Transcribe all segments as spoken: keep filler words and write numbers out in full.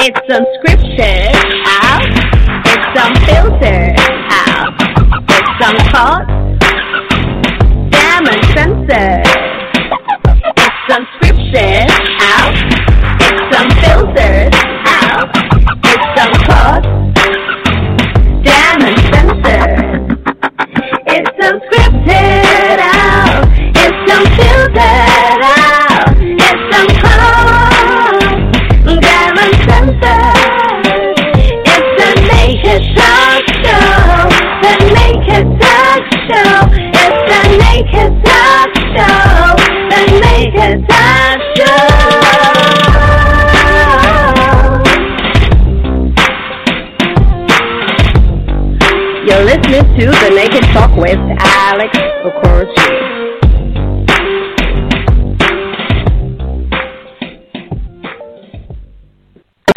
It's unscripted out. It's unfiltered out. It's uncaught. Damn uncensored. It's unscripted out. It's unfiltered out. It's uncaught. Damn uncensored. It's unscripted out. It's unfiltered out. It's uncaught. You're listening to The Naked Talk with Alex Okoroji.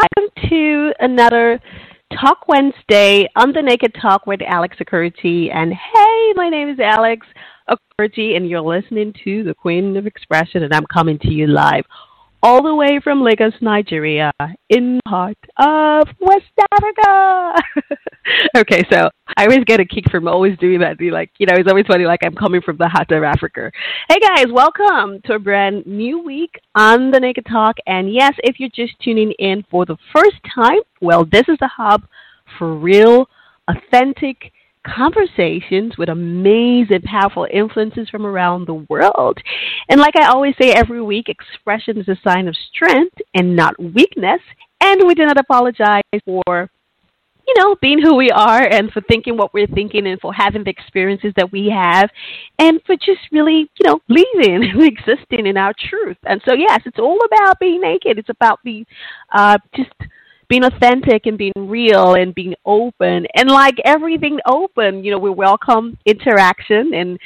Welcome to another Talk Wednesday on The Naked Talk with Alex Okoroji. And hey, my name is Alex Okoroji, and you're listening to the Queen of Expression, and I'm coming to you live all the way from Lagos, Nigeria, in the heart of West Africa. Okay, so I always get a kick from always doing that. Like, you know, it's always funny, like I'm coming from the heart of Africa. Hey guys, welcome to a brand new week on The Naked Talk. And yes, if you're just tuning in for the first time, well, this is the hub for real, authentic conversations with amazing, powerful influences from around the world. And like I always say every week, expression is a sign of strength and not weakness. And we do not apologize for, you know, being who we are and for thinking what we're thinking and for having the experiences that we have and for just really, you know, living and existing in our truth. And so, yes, it's all about being naked. It's about being uh, just being authentic and being real and being open. And like everything open, you know, we welcome interaction and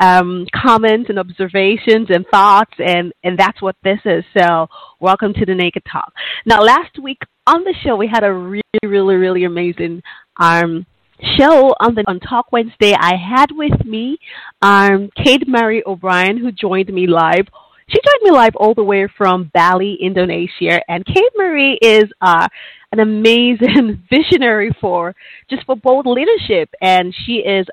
um, comments and observations and thoughts, and, and that's what this is. So welcome to The Naked Talk. Now, last week on the show, we had a really, really, really amazing um, show on the on Talk Wednesday. I had with me um, Kate Mary O'Brien, who joined me live. She joined me live all the way from Bali, Indonesia, and Kate Marie is uh, an amazing visionary for just for bold leadership, and she is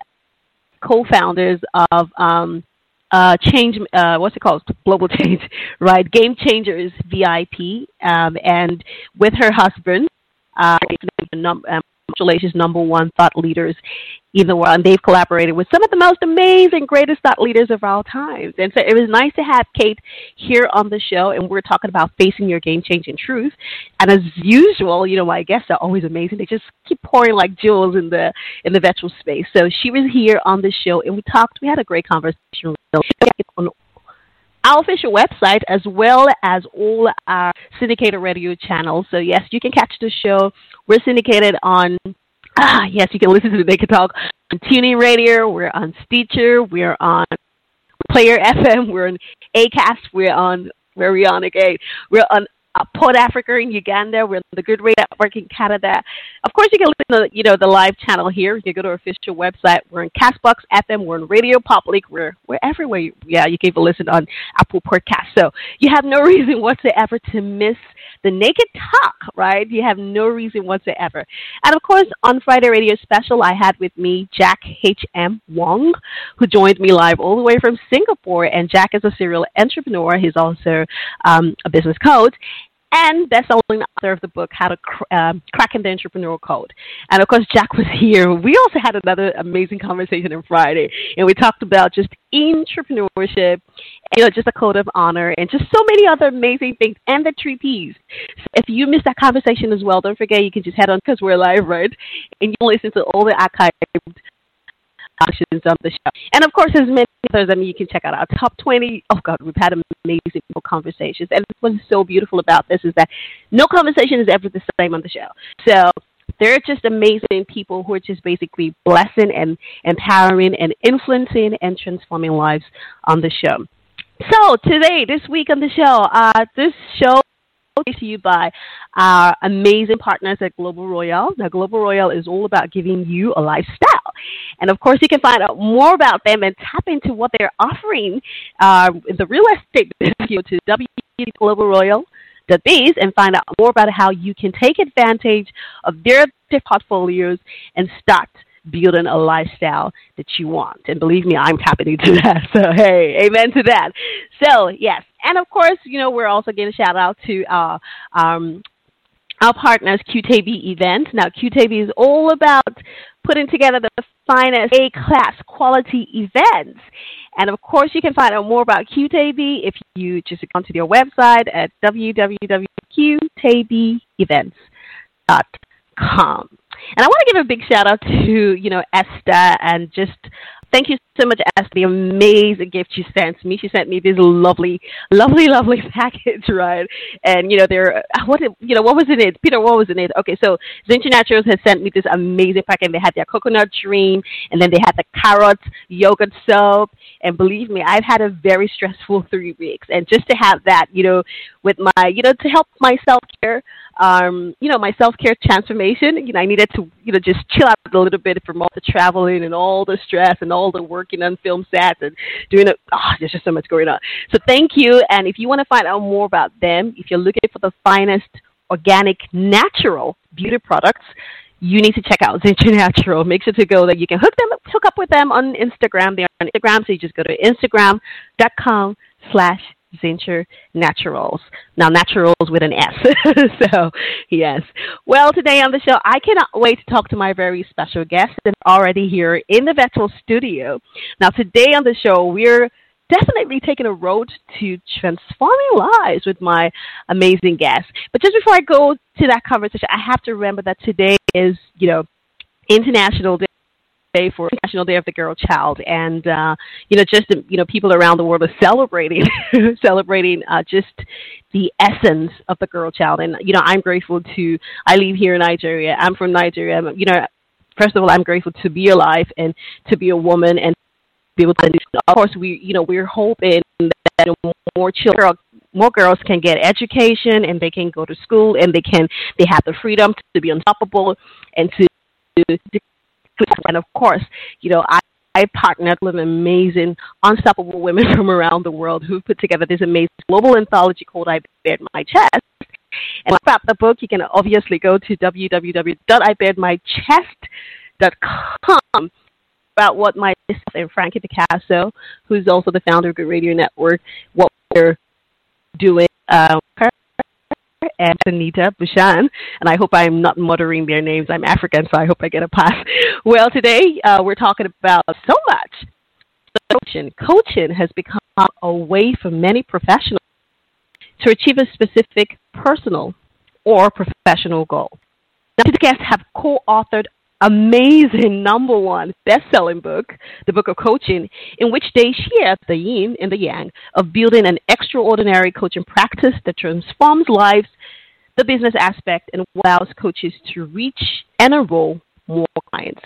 co-founders of um, uh, change. Uh, what's it called? Global Change, right? Game Changers V I P, um, and with her husband, uh, Australia's number one thought leaders in the world, and they've collaborated with some of the most amazing, greatest thought leaders of all times. And so it was nice to have Kate here on the show, and we're talking about facing your game-changing truth. And as usual, you know, my guests are always amazing. They just keep pouring like jewels in the in the virtual space. So she was here on the show, and we talked. We had a great conversation on our official website as well as all our syndicated radio channels. So yes, you can catch the show. We're syndicated on. Ah, yes, you can listen to The Naked Talk on Tuning Radio. We're on Stitcher. We're on Player F M. We're on Acast. We're on Radionic eight. We're on uh, Port Africa in Uganda. We're on the Good Radio Network in Canada. Of course, you can listen to you know the live channel here. You can go to our official website. We're on Castbox F M. We're on Radio Public. We're we're everywhere. Yeah, you can even listen on Apple Podcasts. So you have no reason whatsoever to miss The Naked Talk, right? You have no reason whatsoever. And, of course, on Friday Radio Special, I had with me Jack H M. Wong, who joined me live all the way from Singapore. And Jack is a serial entrepreneur. He's also um, a business coach. and best-selling author of the book, How to Cr- um, Crack the Entrepreneurial Code. And, of course, Jack was here. We also had another amazing conversation on Friday, and we talked about just entrepreneurship, you know, just a code of honor, and just so many other amazing things, and the three Ps. So if you missed that conversation as well, don't forget you can just head on, because we're live, right? And you can listen to all the archived options on the show. And, of course, as many others, I mean, you can check out our top twenty. Oh, God, we've had amazing conversations. And what's so beautiful about this is that no conversation is ever the same on the show. So they're just amazing people who are just basically blessing and empowering and influencing and transforming lives on the show. So today, this week on the show, uh, this show to you by our amazing partners at Global Royale. Now, Global Royale is all about giving you a lifestyle. And, of course, you can find out more about them and tap into what they're offering uh, in the real estate business. Go to w w w dot global royale dot biz and find out more about how you can take advantage of their portfolios and start building a lifestyle that you want. And believe me, I'm tapping into that. So, hey, amen to that. So, yes. And, of course, you know, we're also giving a shout-out to uh, um, our partners, Q T B Events. Now, Q T B is all about putting together the finest A-class quality events. And, of course, you can find out more about Q T B if you just go to their website at w w w dot q t b events dot com. And I want to give a big shout-out to, you know, Esther, and just thank you so much, Esther, the amazing gift she sent me. She sent me this lovely, lovely, lovely package, right? And, you know, there, what, you know, what was in it? Peter, what was in it? Okay, so Zinchi Naturals has sent me this amazing package. They had their coconut dream, and then they had the carrot yogurt soap. And believe me, I've had a very stressful three weeks. And just to have that, you know, with my, you know, to help my self-care, um, you know, my self-care transformation, you know, I needed to, you know, just chill out a little bit from all the traveling and all the stress and all all the working on film sets and doing it. Oh, there's just so much going on. So thank you. And if you want to find out more about them, if you're looking for the finest organic, natural beauty products, you need to check out Zinchi Natural. Make sure to go there. You can hook them, hook up with them on Instagram. They're on Instagram, so you just go to instagram.com slash Zinchi Naturals. Now, naturals with an S. So, yes. Well, today on the show, I cannot wait to talk to my very special guest that's already here in the virtual studio. Now, today on the show, we're definitely taking a road to transforming lives with my amazing guest. But just before I go to that conversation, I have to remember that today is, you know, International Day. Day for National Day of the Girl Child, and uh, you know, just you know, people around the world are celebrating, celebrating uh, just the essence of the girl child. And you know, I'm grateful to. I live here in Nigeria. I'm from Nigeria. You know, first of all, I'm grateful to be alive and to be a woman and to be able to. Of course, we you know we're hoping that you know, more children, more girls can get education and they can go to school and they can they have the freedom to be unstoppable and to. to And, of course, you know, I, I partnered with amazing, unstoppable women from around the world who put together this amazing global anthology called I Bared My Chest. And about the book, you can obviously go to w w w dot i bared my chest dot com about what myself and Frankie Picasso, who's also the founder of Good Radio Network, what we're doing uh, and Neeta Bhushan, and I hope I'm not muttering their names. I'm African, so I hope I get a pass. Well, today uh, we're talking about so much. Coaching. Coaching has become a way for many professionals to achieve a specific personal or professional goal. Now, these guests have co-authored amazing number one best-selling book, The Book of Coaching, in which they share the yin and the yang of building an extraordinary coaching practice that transforms lives, the business aspect, and allows coaches to reach and enroll more clients.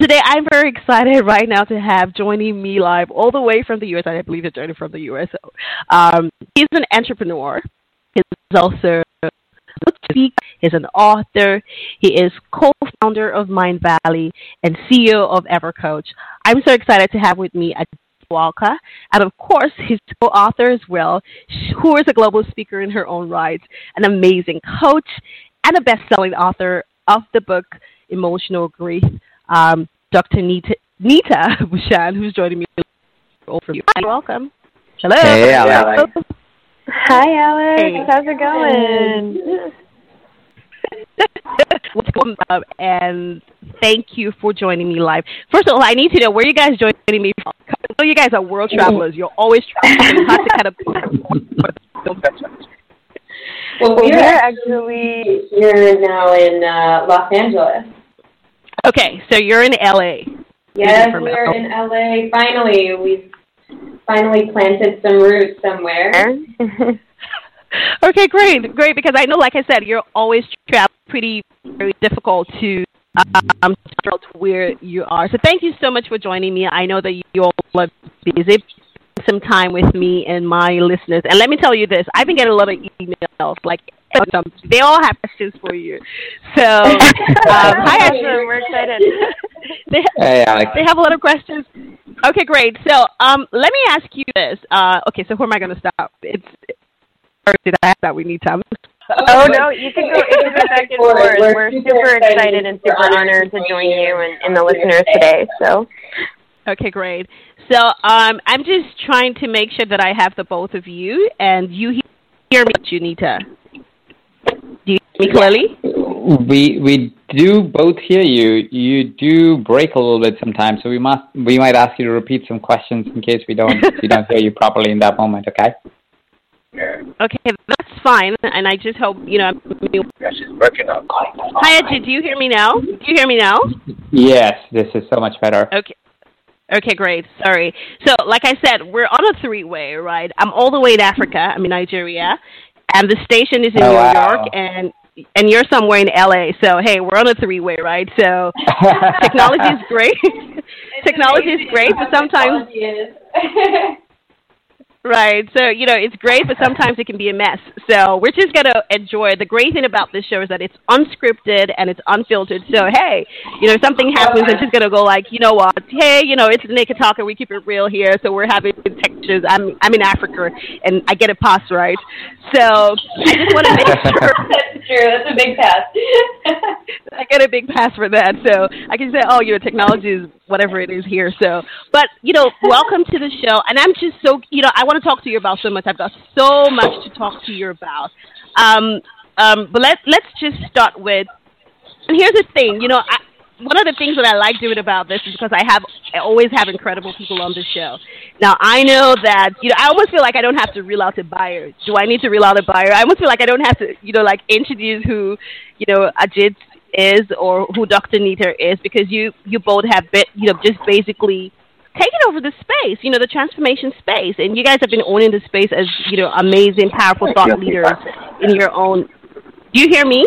Today, I'm very excited right now to have joining me live all the way from the U S. I believe they're joining from the U S. So, um, he's an entrepreneur. He's also speaker. He's an author. He is co-founder of Mindvalley and C E O of Evercoach. I'm so excited to have with me Ajit Nawalkha, and of course his co-author as well, who is a global speaker in her own right, an amazing coach, and a best-selling author of the book Emotional Grief. Um, Doctor Neeta, Neeta Bhushan, who's joining me. Welcome. Hello. Hey, hello. Hi, Alex. Hey. How's it going? What's going on? And thank you for joining me live. First of all, I need to know where you guys are joining me from. I know you guys are world travelers. You're always traveling. You have to kind of. Well, we're actually here now in uh, Los Angeles. Okay, so you're in L A. Yes, we're in L A. Finally, we've finally planted some roots somewhere. Okay, great, great. Because I know, like I said, you're always traveling. Pretty very difficult to um to where you are. So thank you so much for joining me. I know that you all are busy. Some time with me and my listeners. And let me tell you this, I've been getting a lot of emails. Like, they all have questions for you. So, um, hi, Esther. We're excited. they, have, hey, Alex. They have a lot of questions. Okay, great. So, um, let me ask you this. Uh, okay, so where am I going to stop? It's, or did I have that we need time? Oh, oh no, you can go, you can go back and forth. We're, We're super excited and super honored to join you and, and the listeners today. So, okay, great. So um, I'm just trying to make sure that I have the both of you, and you hear me, Junita. Do you hear me clearly? We we do both hear you. You do break a little bit sometimes, so we must we might ask you to repeat some questions in case we don't we don't hear you properly in that moment. Okay. Okay, that's fine, and I just hope you know. Yeah, she's working on calling. Hi, Ajit. Do you hear me now? Do you hear me now? Yes, this is so much better. Okay. Okay, great. Sorry. So, like I said, we're on a three-way, right? I'm all the way in Africa. I'm in Nigeria, and the station is in oh, New wow. York, and and you're somewhere in L A. So, hey, we're on a three-way, right? So, technology is great. Technology is great, but sometimes, right? So, you know, it's great, but sometimes it can be a mess. So, we're just gonna enjoy. The great thing about this show is that it's unscripted and it's unfiltered. So, hey, you know, if something happens, I'm just gonna go like, you know what? Hey, you know, it's Naked Talk, and we keep it real here. So, we're having textures. I'm I'm in Africa, and I get a pass, right? So, I just want to make sure. That's true. That's a big pass. I get a big pass for that. So, I can say, oh, your technology is whatever it is here. So, but you know, welcome to the show, and I'm just so you know, I want to talk to you about so much. I've got so much to talk to you about. Um, um, but let, let's just start with, and here's the thing, you know, I, one of the things that I like doing about this is because I have I always have incredible people on the show. Now, I know that, you know, I almost feel like I don't have to reel out a buyer. Do I need to reel out a buyer? I almost feel like I don't have to, you know, like introduce who, you know, Ajit is or who Doctor Neeta is because you, you both have, been, you know, just basically taking over the space, you know, the transformation space. And you guys have been owning the space as, you know, amazing, powerful thought leaders in your own. Do you hear me?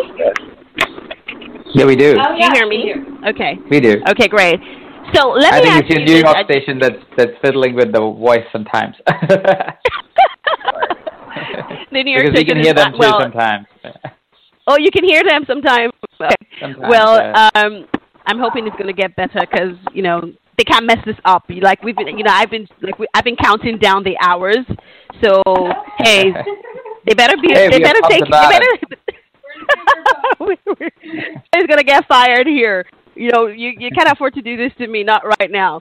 Yeah, we do. Oh, yeah. Do you hear me? Okay. We do. Okay, great. So let I me ask you. I think it's your New York I, station that's, that's fiddling with the voice sometimes. The New York because we can hear them not, too well, sometimes. Oh, you can hear them sometimes? Okay. Sometimes, well, yeah. um, I'm hoping it's going to get better because, you know, they can't mess this up. Like we've been, you know, I've been like we, I've been counting down the hours. So hey, they better be. Hey, they better take. They better. It's gonna get fired here. You know, you you can't afford to do this to me. Not right now.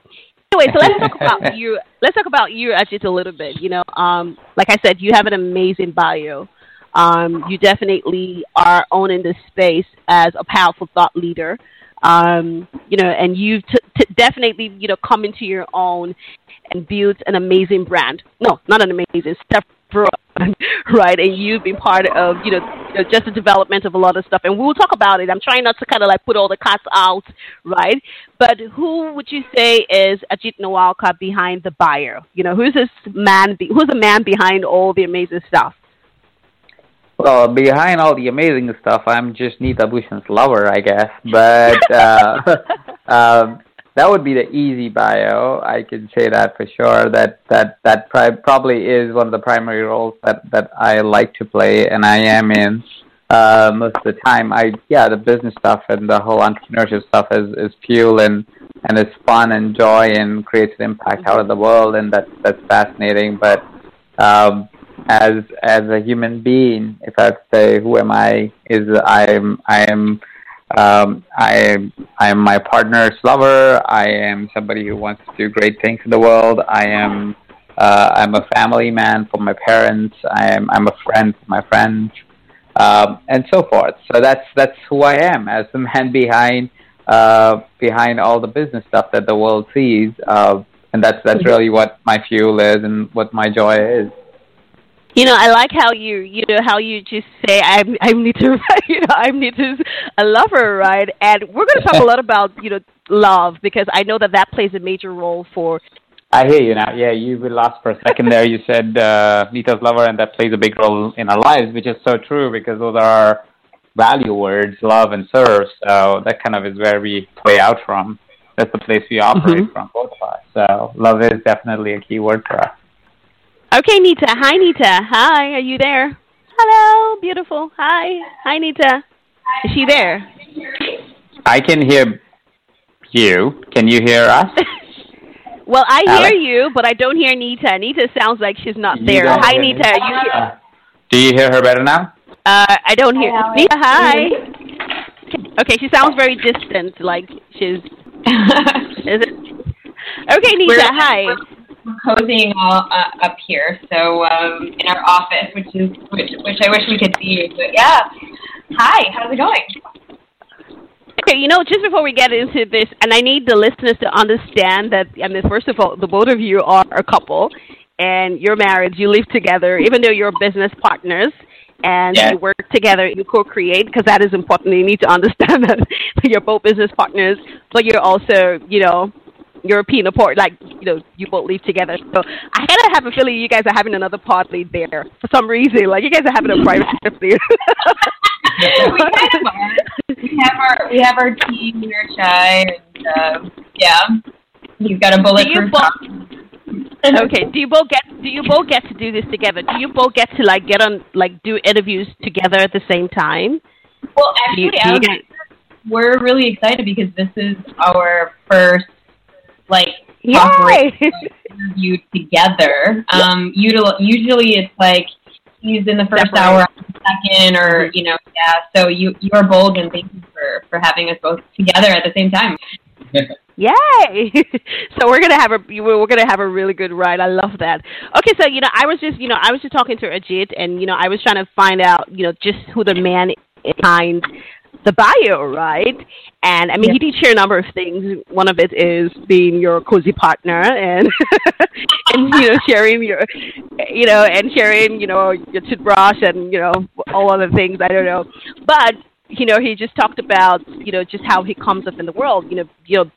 Anyway, so let's talk about you. Let's talk about you Ajit a little bit. You know, um, like I said, you have an amazing bio. Um, you definitely are owning this space as a powerful thought leader. Um, you know, and you've t- t- definitely, you know, come into your own and built an amazing brand. No, not an amazing, several, right? And you've been part of, you know, you know, just the development of a lot of stuff. And we'll talk about it. I'm trying not to kind of like put all the cats out, right? But who would you say is Ajit Nawalkha behind the buyer? You know, who's this man, be- who's the man behind all the amazing stuff? Well, behind all the amazing stuff, I'm just Neeta Bhushan's lover, I guess. But uh, um, that would be the easy bio. I can say that for sure. That that that pri- probably is one of the primary roles that, that I like to play, and I am in uh, most of the time. I yeah, the business stuff and the whole entrepreneurship stuff is, is fuel and and it's fun and joy and creates an impact out of the world, and that that's fascinating. But um, As as a human being, if I say who am I, is I am I am um, I am I am my partner's lover. I am somebody who wants to do great things in the world. I am Uh, I'm a family man for my parents. I'm I'm a friend for my friends, um, and so forth. So that's that's who I am as the man behind uh, behind all the business stuff that the world sees, uh, and that's that's really what my fuel is and what my joy is. You know, I like how you, you know, how you just say, I'm, I'm Neeta's, you know, I'm Neeta's a lover, right? And we're going to talk a lot about, you know, love, because I know that that plays a major role for. I hear you now. Yeah, you were lost for a second there. You said uh, Neeta's lover, and that plays a big role in our lives, which is so true, because those are value words, love and serve. So that kind of is where we play out from. That's the place we operate mm-hmm. from, both of us. So love is definitely a key word for us. Okay, Neeta. Hi, Neeta. Hi, are you there? Hello, beautiful. Hi. Hi, Neeta. Is she there? I can hear you. Can you hear us? Well, I Alex? hear you, but I don't hear Neeta. Neeta sounds like she's not there. Hi, Neeta. Are you here? Do you hear her better now? Uh, I don't hear. Hi, Neeta, hi. Okay, she sounds very distant, like she's... Is it? Okay, Neeta, We're... hi. Posing all uh, up here, so um, in our office, which is which, which I wish we could see. But yeah, hi, how's it going? Okay, you know, just before we get into this, and I need the listeners to understand that. I mean, first of all, the both of you are a couple, and you're married. You live together, even though you're business partners, and yes. you work together. You co-create, because that is important. You need to understand that you're both business partners, but you're also, you know. European port, like, you know, you both live together. So I kind of have a feeling you guys are having another pod lead there for some reason. Like, you guys are having a private trip there. We kind of are. We have our, we have our team, we're shy, and, uh, yeah, he's got a bulletproof top. Okay, do you both get, do you both get to do this together? Do you both get to, like, get on, like, do interviews together at the same time? Well, actually, you, yeah, guys- we're really excited because this is our first like operate interview together. Um, util- usually it's like he's in the first Separate. hour, second, or you know, yeah. So you you are bold, and thank you for, for having us both together at the same time. Yay! So we're gonna have a we're gonna have a really good ride. I love that. Okay, so you know, I was just you know I was just talking to Ajit, and you know, I was trying to find out you know just who the man is behind the bio, right? And I mean, yes. he did share a number of things. One of it is being your cozy partner, and and you know, sharing your, you know, and sharing, you know, your toothbrush and you know, all other things. I don't know, but you know, he just talked about you know just how he comes up in the world. You know, you know,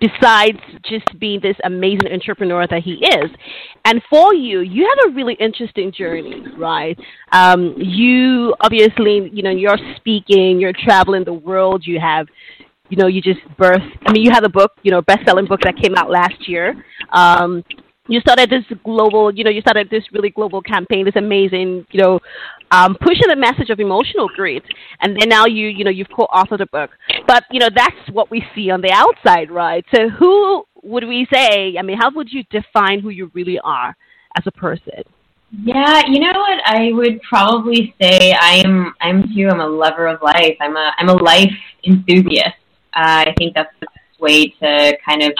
besides just being this amazing entrepreneur that he is, and for you, you have a really interesting journey, right? Um, you obviously, you know, you're speaking, you're traveling the world. You have, you know, you just birth. I mean, you had a book, you know, best-selling book that came out last year. Um, you started this global, you know, you started this really global campaign. This amazing, you know, um, pushing the message of emotional greed, and then now you, you know, you've co-authored a book. But, you know, that's what we see on the outside, right? So who would we say, I mean, how would you define who you really are as a person? Yeah, you know what? I would probably say I'm, I'm too, I'm a lover of life. I'm a, I'm a life enthusiast. Uh, I think that's the best way to kind of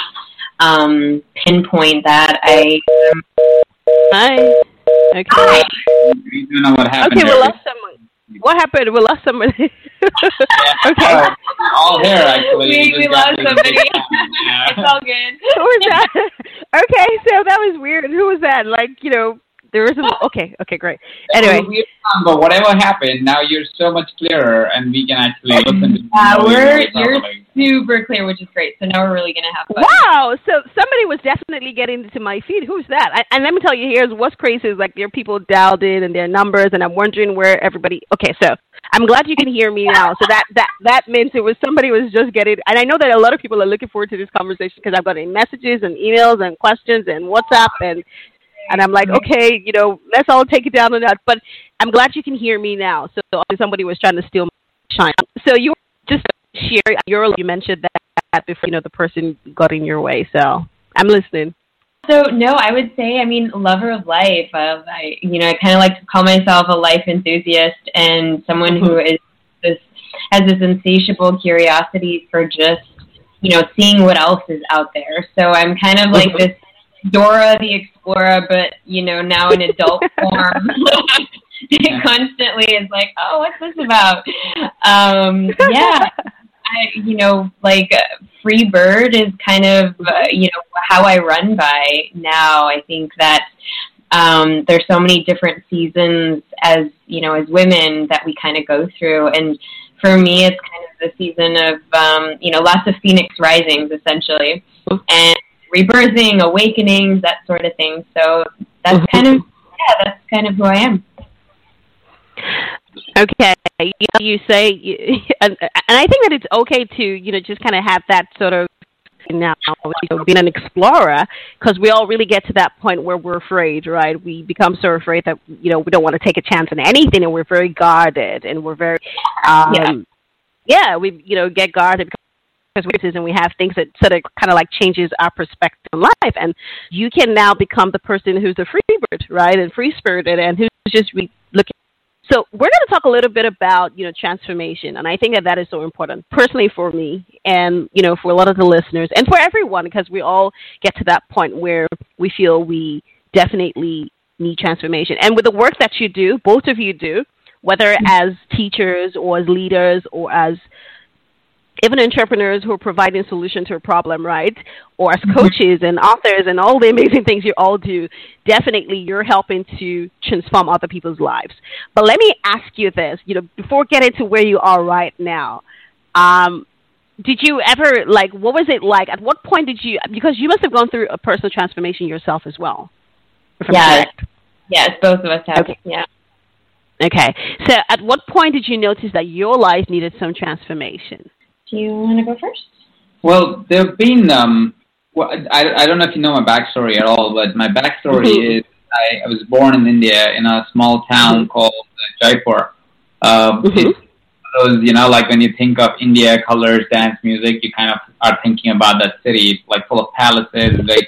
um, pinpoint that. I um... Hi. Okay. Hi. You don't know what happened. Okay, we lost someone. What happened? We lost somebody. Okay. Uh, all here, actually. We, we lost somebody. It's all good. Who was that? Okay, so that was weird. Who was that? Like, you know, there was a... Okay, okay, great. Anyway. Weird, but whatever happened, now you're so much clearer, and we can actually listen to... Yeah, uh, we're... You're super clear, which is great. So now we're really going to have fun. Wow! So somebody was definitely getting into my feed. Who's that? I, and let me tell you, here's what's crazy is like there are people dialed in and their numbers, and I'm wondering where everybody... Okay, so I'm glad you can hear me now. So that, that, that meant it was somebody was just getting... And I know that a lot of people are looking forward to this conversation because I've gotten messages and emails and questions and WhatsApp and... And I'm like, okay, you know, let's all take it down on that. But I'm glad you can hear me now. So, so somebody was trying to steal my shine. So you just share your, you mentioned that before, you know, the person got in your way. So I'm listening. So, no, I would say, I mean, lover of life. Uh, I, you know, I kind of like to call myself a life enthusiast and someone who is this, has this insatiable curiosity for just, you know, seeing what else is out there. So I'm kind of like this Dora the Explorer, but, you know, now in adult form. It constantly is like, oh, what's this about? Um, yeah, I, you know, like uh, Free Bird is kind of, uh, you know, how I run by now. I think that um, there's so many different seasons as, you know, as women that we kind of go through. And for me, it's kind of the season of, um, you know, lots of phoenix risings, essentially, and rebirthing, awakenings, that sort of thing. So that's kind of, yeah, that's kind of who I am. Okay, you, you say, you, and, and I think that it's okay to, you know, just kind of have that sort of, you know, being an explorer, because we all really get to that point where we're afraid, right? We become so afraid that, you know, we don't want to take a chance on anything, and we're very guarded, and we're very, um, yeah. yeah, we, you know, get guarded because we're, and we have things that sort of kind of like changes our perspective on life, and you can now become the person who's a free bird, right, and free spirited, and who's just re- looking. So we're going to talk a little bit about, you know, transformation, and I think that that is so important personally for me and, you know, for a lot of the listeners and for everyone, because we all get to that point where we feel we definitely need transformation. And with the work that you do, both of you do, whether as teachers or as leaders or as even entrepreneurs who are providing solutions to a problem, right, or as coaches and authors and all the amazing things you all do, definitely you're helping to transform other people's lives. But let me ask you this, you know, before getting to where you are right now, um, did you ever, like, what was it like? At what point did you, because you must have gone through a personal transformation yourself as well. Yeah, yes, both of us have, okay. yeah. Okay, so at what point did you notice that your life needed some transformation? Do you want to go first? Well, there have been, um, well, I, I don't know if you know my backstory at all, but my backstory mm-hmm. is I, I was born in India in a small town mm-hmm. called Jaipur. Uh, mm-hmm. It's those, you know, like when you think of India, colors, dance, music, you kind of are thinking about that city. It's like full of palaces. Like,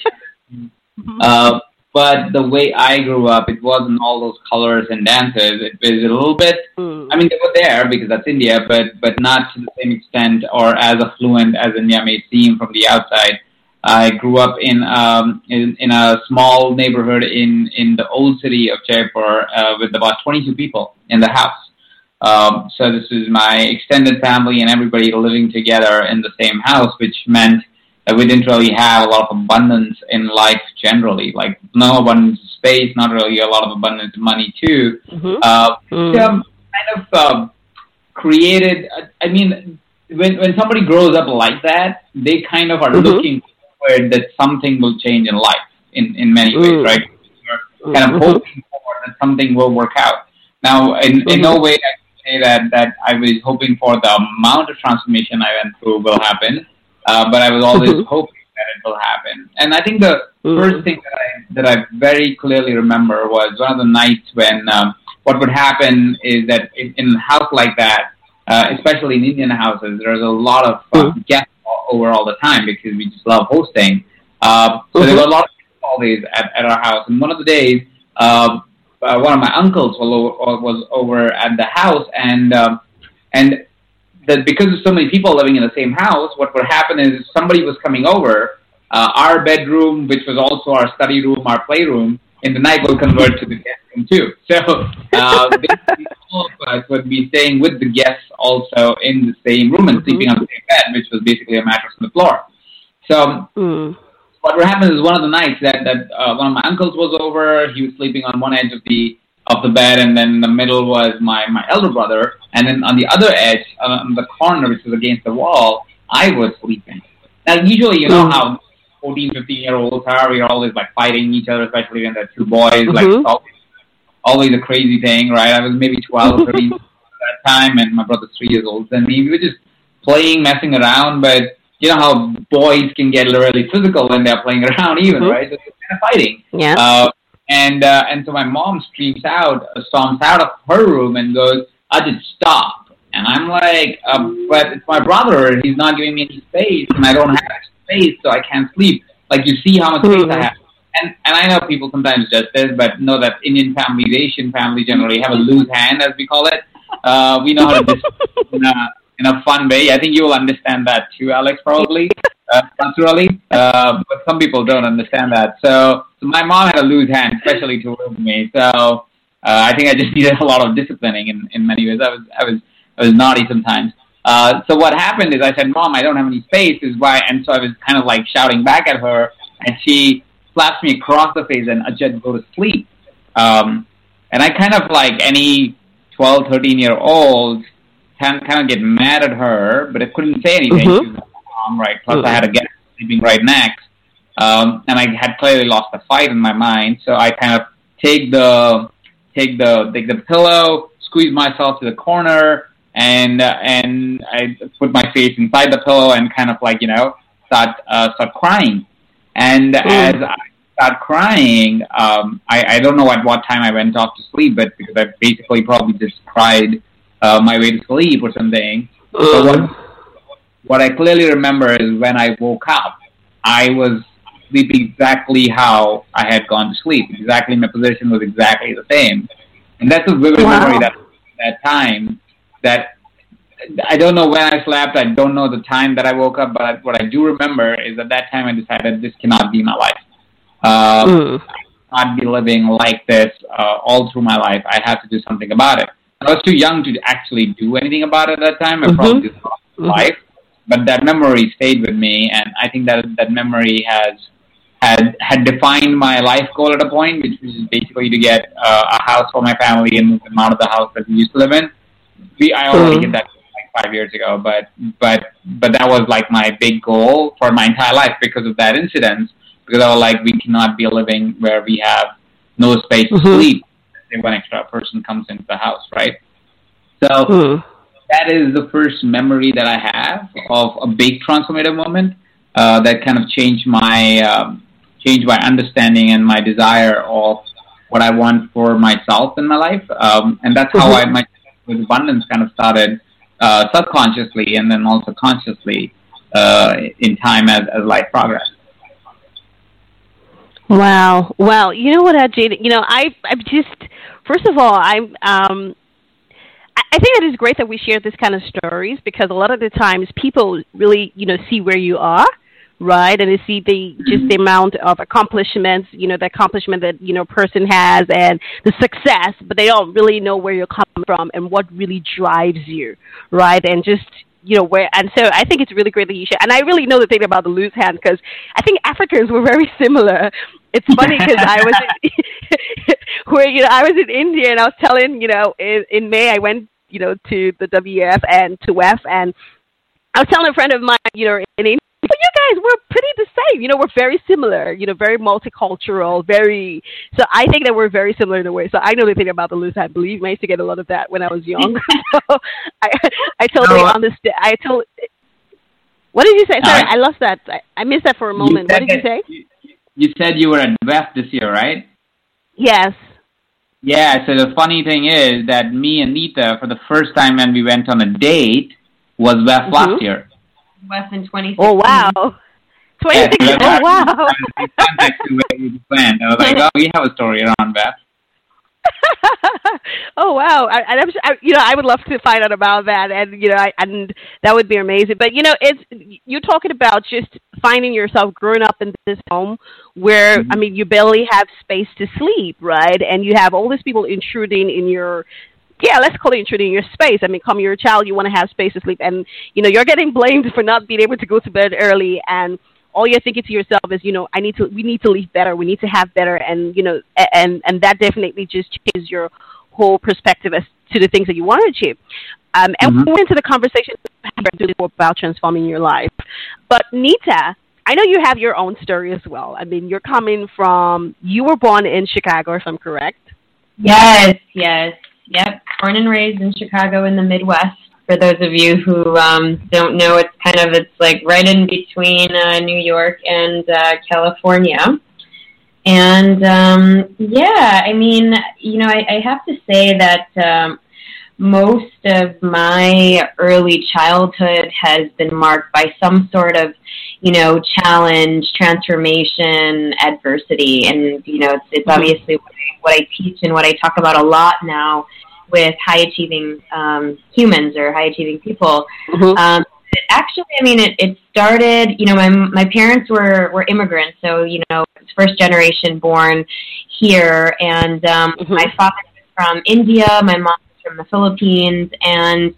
mm-hmm. uh, but the way I grew up, it wasn't all those colors and dances. It was a little bit, mm. I mean, they were there because that's India, but, but not to the same extent or as affluent as India may seem from the outside. I grew up in um, in, in a small neighborhood in, in the old city of Jaipur uh, with about twenty-two people in the house. Um, so this is my extended family and everybody living together in the same house, which meant that we didn't really have a lot of abundance in life generally, like no abundance of space, not really a lot of abundance of money too. Mm-hmm. Uh, mm. um, kind of uh, created, I mean, when when somebody grows up like that, they kind of are mm-hmm. looking forward that something will change in life in, in many ways, mm. right? You're kind of hoping for that something will work out. Now, in, mm-hmm. in no way I can say that, that I was hoping for the amount of transformation I went through will happen. Uh, but I was always mm-hmm. hoping that it will happen. And I think the mm-hmm. first thing that I that I very clearly remember was one of the nights when um, what would happen is that in, in a house like that, uh, especially in Indian houses, there's a lot of uh, mm-hmm. guests over all the time because we just love hosting. Uh, so mm-hmm. there were a lot of guests always at, at our house. And one of the days, uh, uh, one of my uncles was over at the house and uh, and. that because of so many people living in the same house, what would happen is somebody was coming over, uh, our bedroom, which was also our study room, our playroom, in the night would convert to the guest room too. So uh, basically all of us would be staying with the guests also in the same room and mm-hmm. sleeping on the same bed, which was basically a mattress on the floor. So mm. what would happen is one of the nights that, that uh, one of my uncles was over, he was sleeping on one edge of the of the bed, and then in the middle was my, my elder brother, and then on the other edge, uh, on the corner, which was against the wall, I was sleeping. Now, usually, you know mm-hmm. how fourteen, fifteen-year-olds are, we're always, like, fighting each other, especially when they're two boys, mm-hmm. like, it's always, always a crazy thing, right? I was maybe twelve, thirteen at that time, and my brother's three years older than me. We were just playing, messing around, but you know how boys can get really physical when they're playing around even, mm-hmm. right? So they're kind of fighting. Yeah. Uh, And uh, and so my mom screams out, storms out of her room and goes, "Ajit, stop!" And I'm like, uh, "But it's my brother. He's not giving me any space, and I don't have space, so I can't sleep." Like you see how much space mm-hmm. I have. And and I know people sometimes judge this, but know that Indian families, Asian families generally have a loose hand, as we call it. Uh, we know how to just in a, in a fun way. I think you will understand that too, Alex, probably. uh, culturally, uh, but some people don't understand that. So, so my mom had a loose hand, especially towards me. So uh, I think I just needed a lot of disciplining in, in many ways. I was I was I was naughty sometimes. Uh, so what happened is I said, "Mom, I don't have any space," is why, and so I was kind of like shouting back at her, and she slaps me across the face and Ajit, go to sleep. Um, and I kind of like any twelve, thirteen year old can kind of get mad at her, but I couldn't say anything. Mm-hmm. She was like, "Mom," right? Plus mm-hmm. I had to get sleeping right next. Um, and I had clearly lost the fight in my mind. So I kind of take the, take the, take the pillow, squeeze myself to the corner, and, uh, and I put my face inside the pillow and kind of like, you know, start, uh, start crying. And mm. as I started crying, um, I, I don't know at what time I went off to sleep, but because I basically probably just cried uh, my way to sleep or something. Mm. So what, what I clearly remember is when I woke up, I was sleeping exactly how I had gone to sleep. Exactly, my position was exactly the same. And that's a vivid wow. memory that that time that I don't know when I slept. I don't know the time that I woke up, but what I do remember is at that time I decided this cannot be my life. Uh, mm. I cannot be living like this uh, all through my life. I have to do something about it. I was too young to actually do anything about it at that time. I mm-hmm. probably just lost my mm-hmm. life, but that memory stayed with me, and I think that that memory has had had defined my life goal at a point, which is basically to get uh, a house for my family and move them out of the house that we used to live in. We I already mm. hit that five years ago, but but but that was like my big goal for my entire life because of that incident, because I was like, we cannot be living where we have no space mm-hmm. to sleep if one extra person comes into the house, right? So mm. that is the first memory that I have of a big transformative moment uh, that kind of changed my um, changed my understanding and my desire of what I want for myself in my life, um, and that's how mm-hmm. I my with abundance kind of started. Uh, subconsciously and then also consciously uh, in time as, as life progress. Wow. Well, you know what, Ajit, you know, I, I'm just, first of all, I'm, um, I think it is great that we share this kind of stories because a lot of the times people really, you know, see where you are, right? And they see the, mm-hmm. just the amount of accomplishments, you know, the accomplishment that, you know, person has and the success, but they don't really know where you're coming from and what really drives you, right? And just, you know, where, and so I think it's really great that you share. And I really know the thing about the loose hand because I think Africans were very similar. It's funny because I was in, where, you know, I was in India and I was telling, you know, in, in May I went, you know, to the W E F and to W E F and I was telling a friend of mine, you know, in India, but you guys, we're pretty the same. You know, we're very similar, you know, very multicultural, very... So I think that we're very similar in a way. So I know the thing about the loose hand. Believe me, I used to get a lot of that when I was young. So I, I totally oh. understand. I totally... What did you say? Sorry, right. I lost that. I, I missed that for a moment. What did that, you say? You, you said you were at W E F this year, right? Yes. Yeah, so the funny thing is that me and Neeta, for the first time when we went on a date, was W E F mm-hmm. last year. W E F in twenty sixteen. Oh, wow. twenty sixteen, yeah, oh, wow. I was like, oh, we have a story around W E F. Oh, wow. I, and I'm, I, you know, I would love to find out about that. And, you know, I, and that would be amazing. But, you know, it's you're talking about just finding yourself growing up in this home where, mm-hmm. I mean, you barely have space to sleep, right? And you have all these people intruding in your Yeah, let's call it intruding your space. I mean, come you're a child, you want to have space to sleep. And, you know, you're getting blamed for not being able to go to bed early. And all you're thinking to yourself is, you know, I need to, we need to live better. We need to have better. And, you know, and, and that definitely just changes your whole perspective as to the things that you want to achieve. Um, and mm-hmm. we went into the conversation about transforming your life. But Neeta, I know you have your own story as well. I mean, you're coming from, you were born in Chicago, if I'm correct. Yes, yes. Yep, born and raised in Chicago in the Midwest. For those of you who um, don't know, it's kind of, it's like right in between uh, New York and uh, California. And um, yeah, I mean, you know, I, I have to say that um, most of my early childhood has been marked by some sort of, you know, challenge, transformation, adversity. And, you know, it's, it's obviously what I, what I teach and what I talk about a lot now with high-achieving um, humans or high-achieving people. Mm-hmm. Um, it actually, I mean, it, it started, you know, my my parents were, were immigrants, so, you know, first generation born here, and um, mm-hmm. my father was from India, my mom was from the Philippines, and,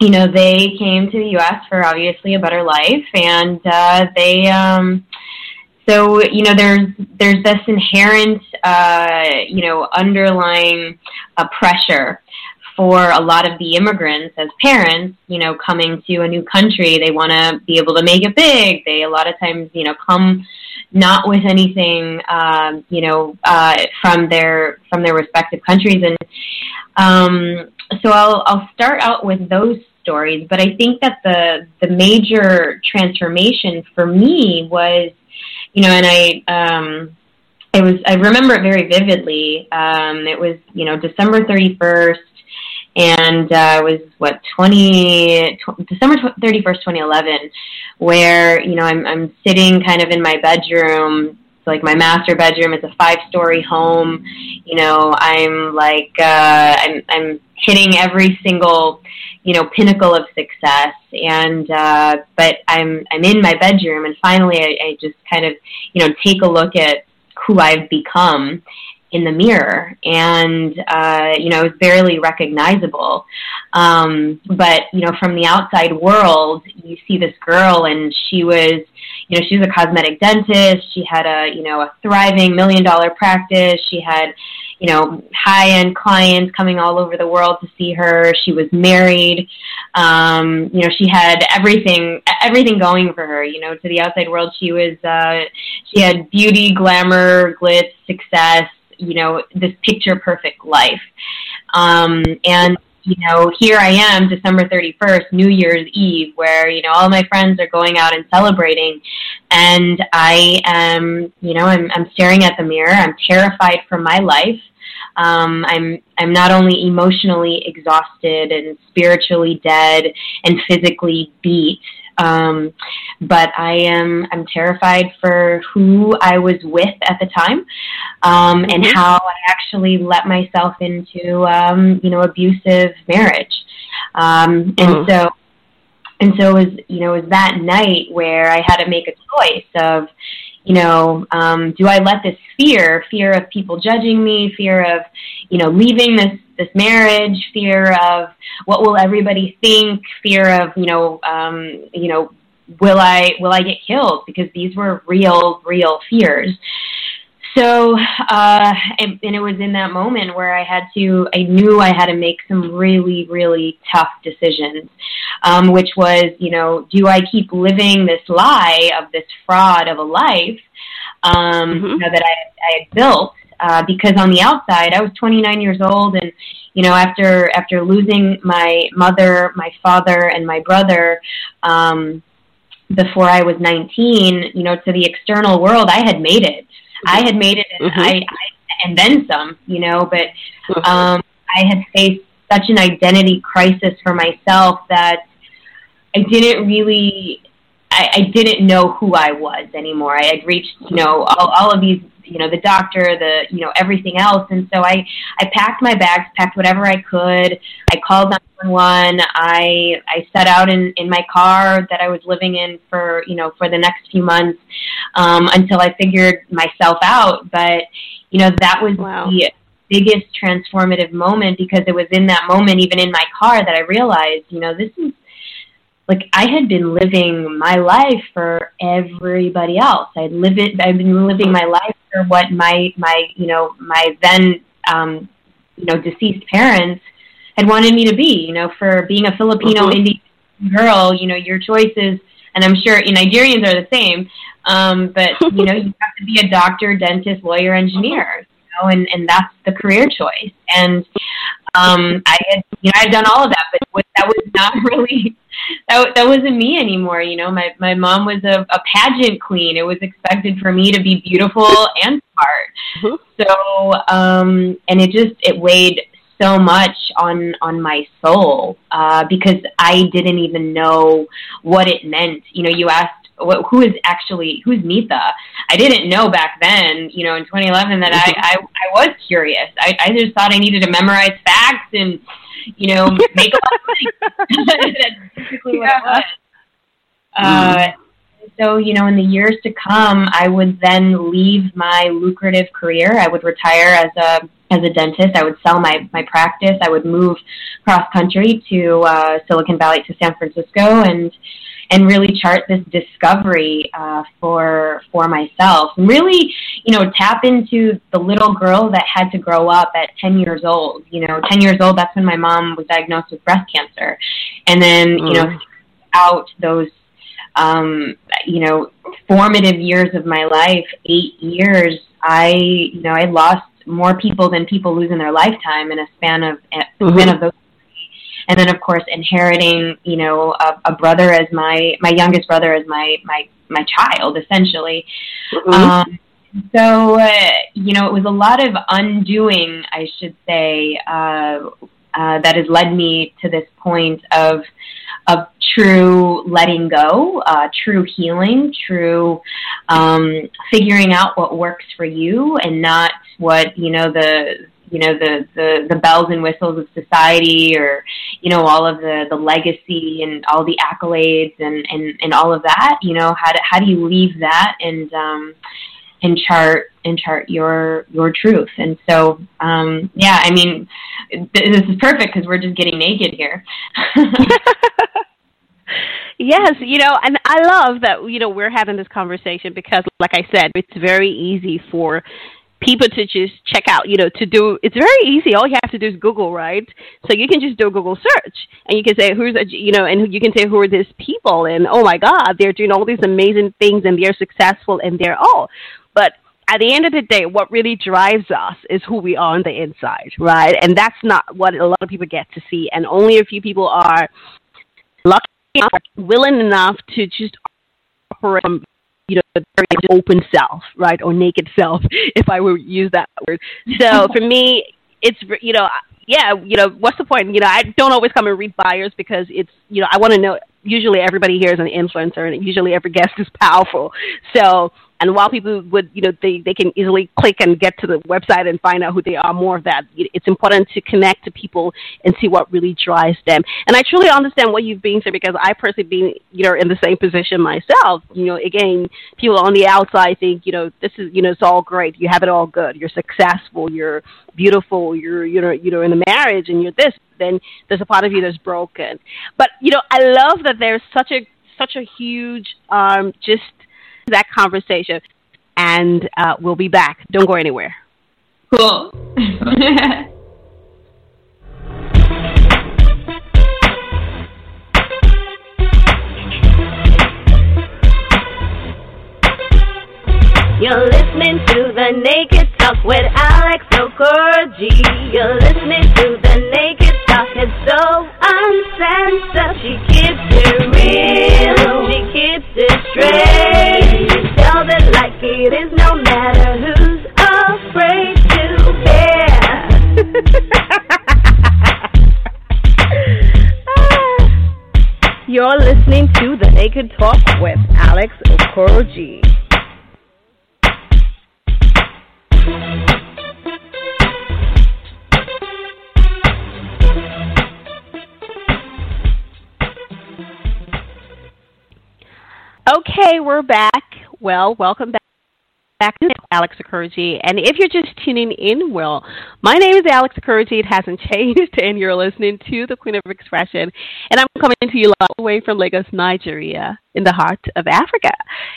you know, they came to the U S for obviously a better life, and uh, they, um, so, you know, there's there's this inherent, uh, you know, underlying uh, pressure for a lot of the immigrants as parents, you know, coming to a new country. They want to be able to make it big. They a lot of times, you know, come not with anything, um, you know, uh, from their from their respective countries. And um, so I'll I'll start out with those stories. But I think that the the major transformation for me was, you know, and I. Um, It was. I remember it very vividly. Um, it was, you know, December thirty-first, and uh, it was what twenty, twenty December thirty-first, twenty eleven, where you know I'm I'm sitting kind of in my bedroom, it's like my master bedroom. It's a five-story home. You know, I'm like uh, I'm I'm hitting every single, you know, pinnacle of success, and uh, but I'm I'm in my bedroom, and finally I, I just kind of you know take a look at who I've become in the mirror. And, uh, you know, I was barely recognizable. Um, but, you know, from the outside world, you see this girl, and she was, you know, she was a cosmetic dentist. She had a, you know, a thriving million dollar practice. She had, you know, high-end clients coming all over the world to see her. She was married. Um, you know, she had everything, everything going for her, you know, to the outside world. She was, uh, she had beauty, glamour, glitz, success, you know, this picture perfect life. Um, and, you know, here I am, December thirty-first, New Year's Eve, where, you know, all my friends are going out and celebrating. And I am, you know, I'm, I'm staring at the mirror. I'm terrified for my life. Um, I'm I'm not only emotionally exhausted and spiritually dead and physically beat, um, but I am I'm terrified for who I was with at the time, um, and how I actually let myself into um, you know abusive marriage, um, and mm. so and so it was you know it was that night where I had to make a choice of. You know, um, do I let this fear, fear of people judging me, fear of, you know, leaving this, this marriage, fear of what will everybody think, fear of, you know, um, you know, will I, will I get killed? Because these were real, real fears. So, uh, and, and it was in that moment where I had to, I knew I had to make some really, really tough decisions, um, which was, you know, do I keep living this lie of this fraud of a life, um, mm-hmm. you know, that I, I had built, uh, because on the outside I was twenty-nine years old, and, you know, after, after losing my mother, my father, and my brother, um, before I was nineteen, you know, to the external world, I had made it. I had made it, and, mm-hmm. I, I, and then some, you know, but um, I had faced such an identity crisis for myself that I didn't really, I, I didn't know who I was anymore. I had reached, you know, all, all of these, you know, the doctor, the, you know, everything else. And so I, I packed my bags, packed whatever I could. I called nine one one. I, I set out in, in my car that I was living in for, you know, for the next few months, um, until I figured myself out. But, you know, that was wow. the biggest transformative moment, because it was in that moment, even in my car, that I realized, you know, this is, like, I had been living my life for everybody else. I'd live it. I've been living my life for what my, my, you know, my then, um, you know, deceased parents had wanted me to be, you know, for being a Filipino mm-hmm. Indian girl, you know, your choices. And I'm sure you know, Nigerians are the same. Um, but you know, you have to be a doctor, dentist, lawyer, engineer, you know, and, and that's the career choice. And, um, I had, you know, I had done all of that, but what, that was not really, That, that wasn't me anymore, you know. My my mom was a, a pageant queen. It was expected for me to be beautiful and smart. Mm-hmm. So, um, and it just it weighed so much on on my soul, uh, because I didn't even know what it meant. You know, you asked What, who is actually, who's Neeta? I didn't know back then, you know, in twenty eleven that I, I, I was curious. I, I just thought I needed to memorize facts and, you know, make up things. That's basically what it was. Uh, so, you know, in the years to come, I would then leave my lucrative career. I would retire as a as a dentist. I would sell my, my practice. I would move cross-country to uh, Silicon Valley, to San Francisco, and and really chart this discovery uh, for for myself. And really, you know, tap into the little girl that had to grow up at ten years old. You know, ten years old, that's when my mom was diagnosed with breast cancer. And then, mm. you know, out those, um, you know, formative years of my life, eight years, I, you know, I lost more people than people lose in their lifetime in a span of, mm-hmm. span of those. And then, of course, inheriting, you know, a, a brother as my, my youngest brother as my, my, my child, essentially. Mm-hmm. Um, so, uh, you know, it was a lot of undoing, I should say, uh, uh, that has led me to this point of, of true letting go, uh, true healing, true um, figuring out what works for you and not what, you know, the, you know, the, the, the bells and whistles of society or, you know, all of the, the legacy and all the accolades and, and, and all of that, you know, how do, how do you leave that and, um, and chart, and chart your, your truth. And so, um, yeah, I mean, th- this is perfect because we're just getting naked here. Yes, you know, and I love that, you know, we're having this conversation because, like I said, it's very easy for people to just check out, you know, to do, it's very easy. All you have to do is Google, right? So you can just do a Google search and you can say, who's, a, you know, and you can say, who are these people? And, oh my God, they're doing all these amazing things and they're successful and they're all. But at the end of the day, what really drives us is who we are on the inside, right? And that's not what a lot of people get to see. And only a few people are lucky enough, willing enough to just operate from, you know, the very open self, right, or naked self, if I would use that word. So for me, it's, you know, yeah, you know, what's the point? You know, I don't always come and read bios because it's, you know, I want to know, usually everybody here is an influencer and usually every guest is powerful. So, and while people would, you know, they, they can easily click and get to the website and find out who they are, more of that. It's important to connect to people and see what really drives them. And I truly understand what you've been through because I personally been, you know, in the same position myself. You know, again, people on the outside think, you know, this is, you know, it's all great. You have it all good. You're successful. You're beautiful. You're, you know, you know, in a marriage and you're this. Then there's a part of you that's broken. But, you know, I love that there's such a, such a huge, um, just, that conversation, and uh, we'll be back. Don't go anywhere. Cool. You're listening to The Naked Talk with Alex Okoroji. You're listening to The Naked Talk. It's so uncensored. She keeps it real. She keeps it straight. Tells it like it is, no matter who's afraid to bear. You're listening to The Naked Talk with Alex Okoroji. Okay, we're back. Well, welcome back. Back to Alex Okoroji. And if you're just tuning in, well, my name is Alex Okoroji. It hasn't changed, and you're listening to the Queen of Expression. And I'm coming to you all the way from Lagos, Nigeria, in the heart of Africa.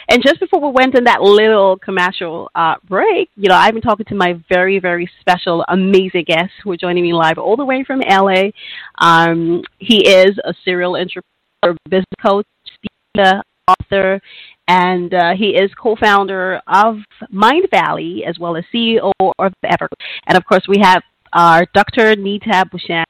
And just before we went in that little commercial uh, break, you know, I've been talking to my very, very special, amazing guests who are joining me live all the way from L A. Um, he is a serial entrepreneur, business coach, speaker, author, and uh, he is co-founder of Mindvalley as well as C E O of Evercoach. And of course, we have our Doctor Neeta Bhushan,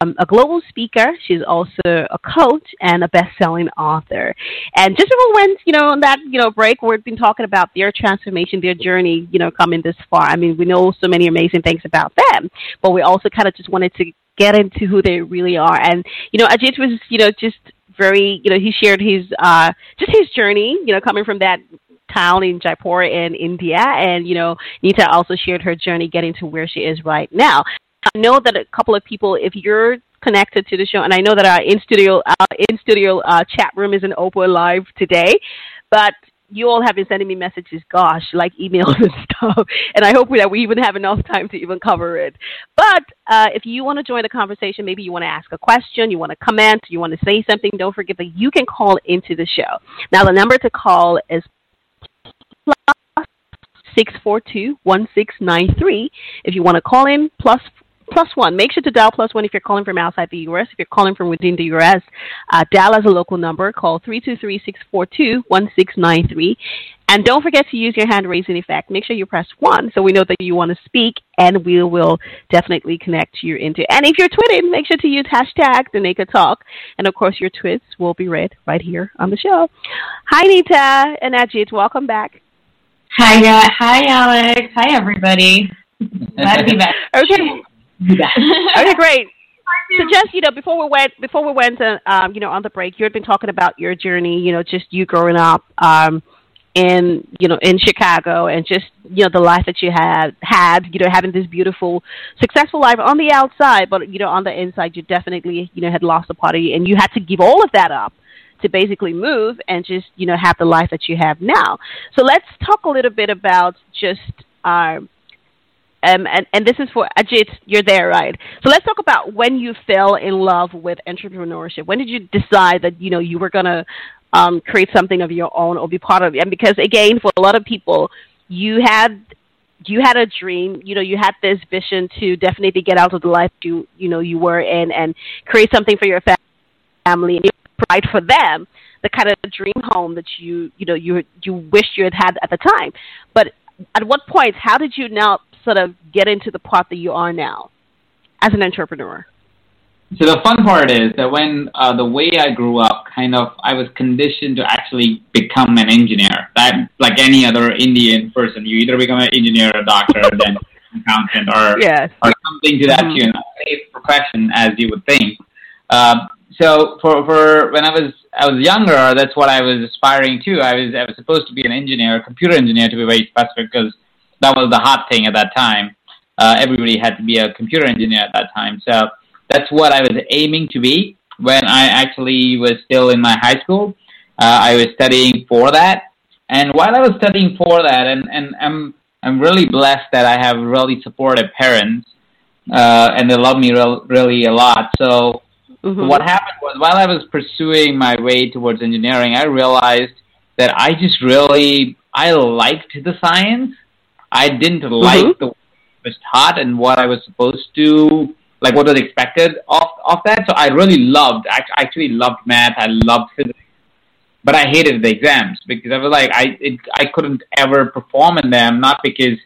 um, a global speaker. She's also a coach and a best-selling author. And just before we went, you know, on that, you know, break, we've been talking about their transformation, their journey, you know, coming this far. I mean, we know so many amazing things about them, but we also kind of just wanted to get into who they really are. And you know, Ajit was, you know, just very, you know, he shared his, uh, just his journey, you know, coming from that town in Jaipur in India. And, you know, Neeta also shared her journey getting to where she is right now. I know that a couple of people, if you're connected to the show, and I know that our in-studio uh, in-studio uh, chat room isn't open live today, but you all have been sending me messages, gosh, like emails and stuff, and I hope that we even have enough time to even cover it. But uh, if you want to join the conversation, maybe you want to ask a question, you want to comment, you want to say something, don't forget that you can call into the show. Now, the number to call is plus six four two, one six nine three. If you want to call in, plus Plus one. Make sure to dial plus one if you're calling from outside the U S. If you're calling from within the U S, uh, dial as a local number. Call three two three, six four two, one six nine three. And don't forget to use your hand-raising effect. Make sure you press one so we know that you want to speak, and we will definitely connect you into. And if you're tweeting, make sure to use hashtag TheNeetaTalk. And, of course, your tweets will be read right here on the show. Hi, Neeta and Ajit. Welcome back. Hi, guys. Hi, Alex. Hi, everybody. Glad to be back. Okay. Okay, great. So just, you know, before we went, before we went, uh, um, you know, on the break, you had been talking about your journey, you know, just you growing up um, in, you know, in Chicago, and just, you know, the life that you had had, you know, having this beautiful, successful life on the outside, but, you know, on the inside, you definitely, you know, had lost a part of you, and you had to give all of that up to basically move and just, you know, have the life that you have now. So let's talk a little bit about just um, Um, and, and this is for Ajit, you're there, right? So let's talk about when you fell in love with entrepreneurship. When did you decide that, you know, you were going to um, create something of your own or be part of it? And because, again, for a lot of people, you had you had a dream. You know, you had this vision to definitely get out of the life you, you know, you were in and create something for your family and provide for them the kind of dream home that you, you know, you, you wished you had had at the time. But at what point, how did you now sort of get into the part that you are now as an entrepreneur? So the fun part is that when uh, the way I grew up, kind of, I was conditioned to actually become an engineer. That, like any other Indian person, you either become an engineer or a doctor, or then an accountant, or, yes. or something to that mm-hmm. tune. Not a safe profession, as you would think. Uh, so for for when I was I was younger, that's what I was aspiring to. I was I was supposed to be an engineer, a computer engineer, to be very specific, because that was the hot thing at that time. Uh, everybody had to be a computer engineer at that time. So that's what I was aiming to be when I actually was still in my high school. Uh, I was studying for that. And while I was studying for that, and, and I'm I'm really blessed that I have really supportive parents, uh, and they love me real, really a lot. So mm-hmm. what happened was, while I was pursuing my way towards engineering, I realized that I just really, I liked the science. I didn't like mm-hmm. the way it was taught and what I was supposed to, like what was expected of, of that. So I really loved, I actually loved math. I loved physics, but I hated the exams because I was like, I it, I couldn't ever perform in them. Not because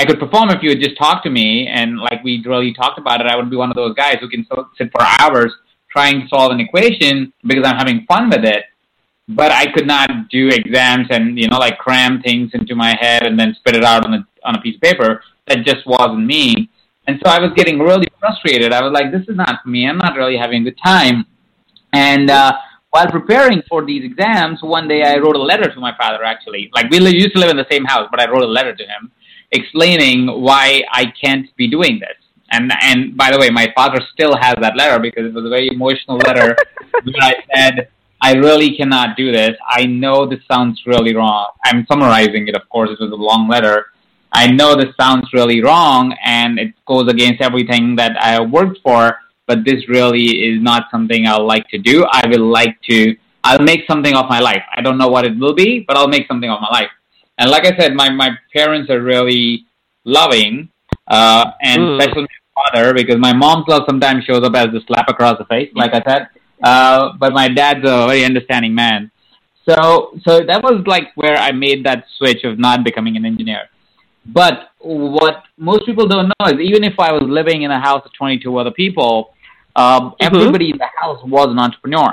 I could perform if you would just talk to me, and like we really talked about it, I would be one of those guys who can sit for hours trying to solve an equation because I'm having fun with it. But I could not do exams and, you know, like cram things into my head and then spit it out on a on a piece of paper. That just wasn't me. And so I was getting really frustrated. I was like, this is not for me. I'm not really having a good time. And uh, while preparing for these exams, one day I wrote a letter to my father, actually. Like, we used to live in the same house, but I wrote a letter to him explaining why I can't be doing this. And, and by the way, my father still has that letter because it was a very emotional letter where I said, I really cannot do this. I know this sounds really wrong. I'm summarizing it, of course. It was a long letter. I know this sounds really wrong, and it goes against everything that I worked for, but this really is not something I'll like to do. I will like to, I'll make something of my life. I don't know what it will be, but I'll make something of my life. And like I said, my, my parents are really loving, uh, and mm. especially my father, because my mom's love sometimes shows up as a slap across the face, like I said. Uh, but my dad's a very understanding man. So, so that was like where I made that switch of not becoming an engineer. But what most people don't know is, even if I was living in a house of twenty-two other people, um, mm-hmm. everybody in the house was an entrepreneur.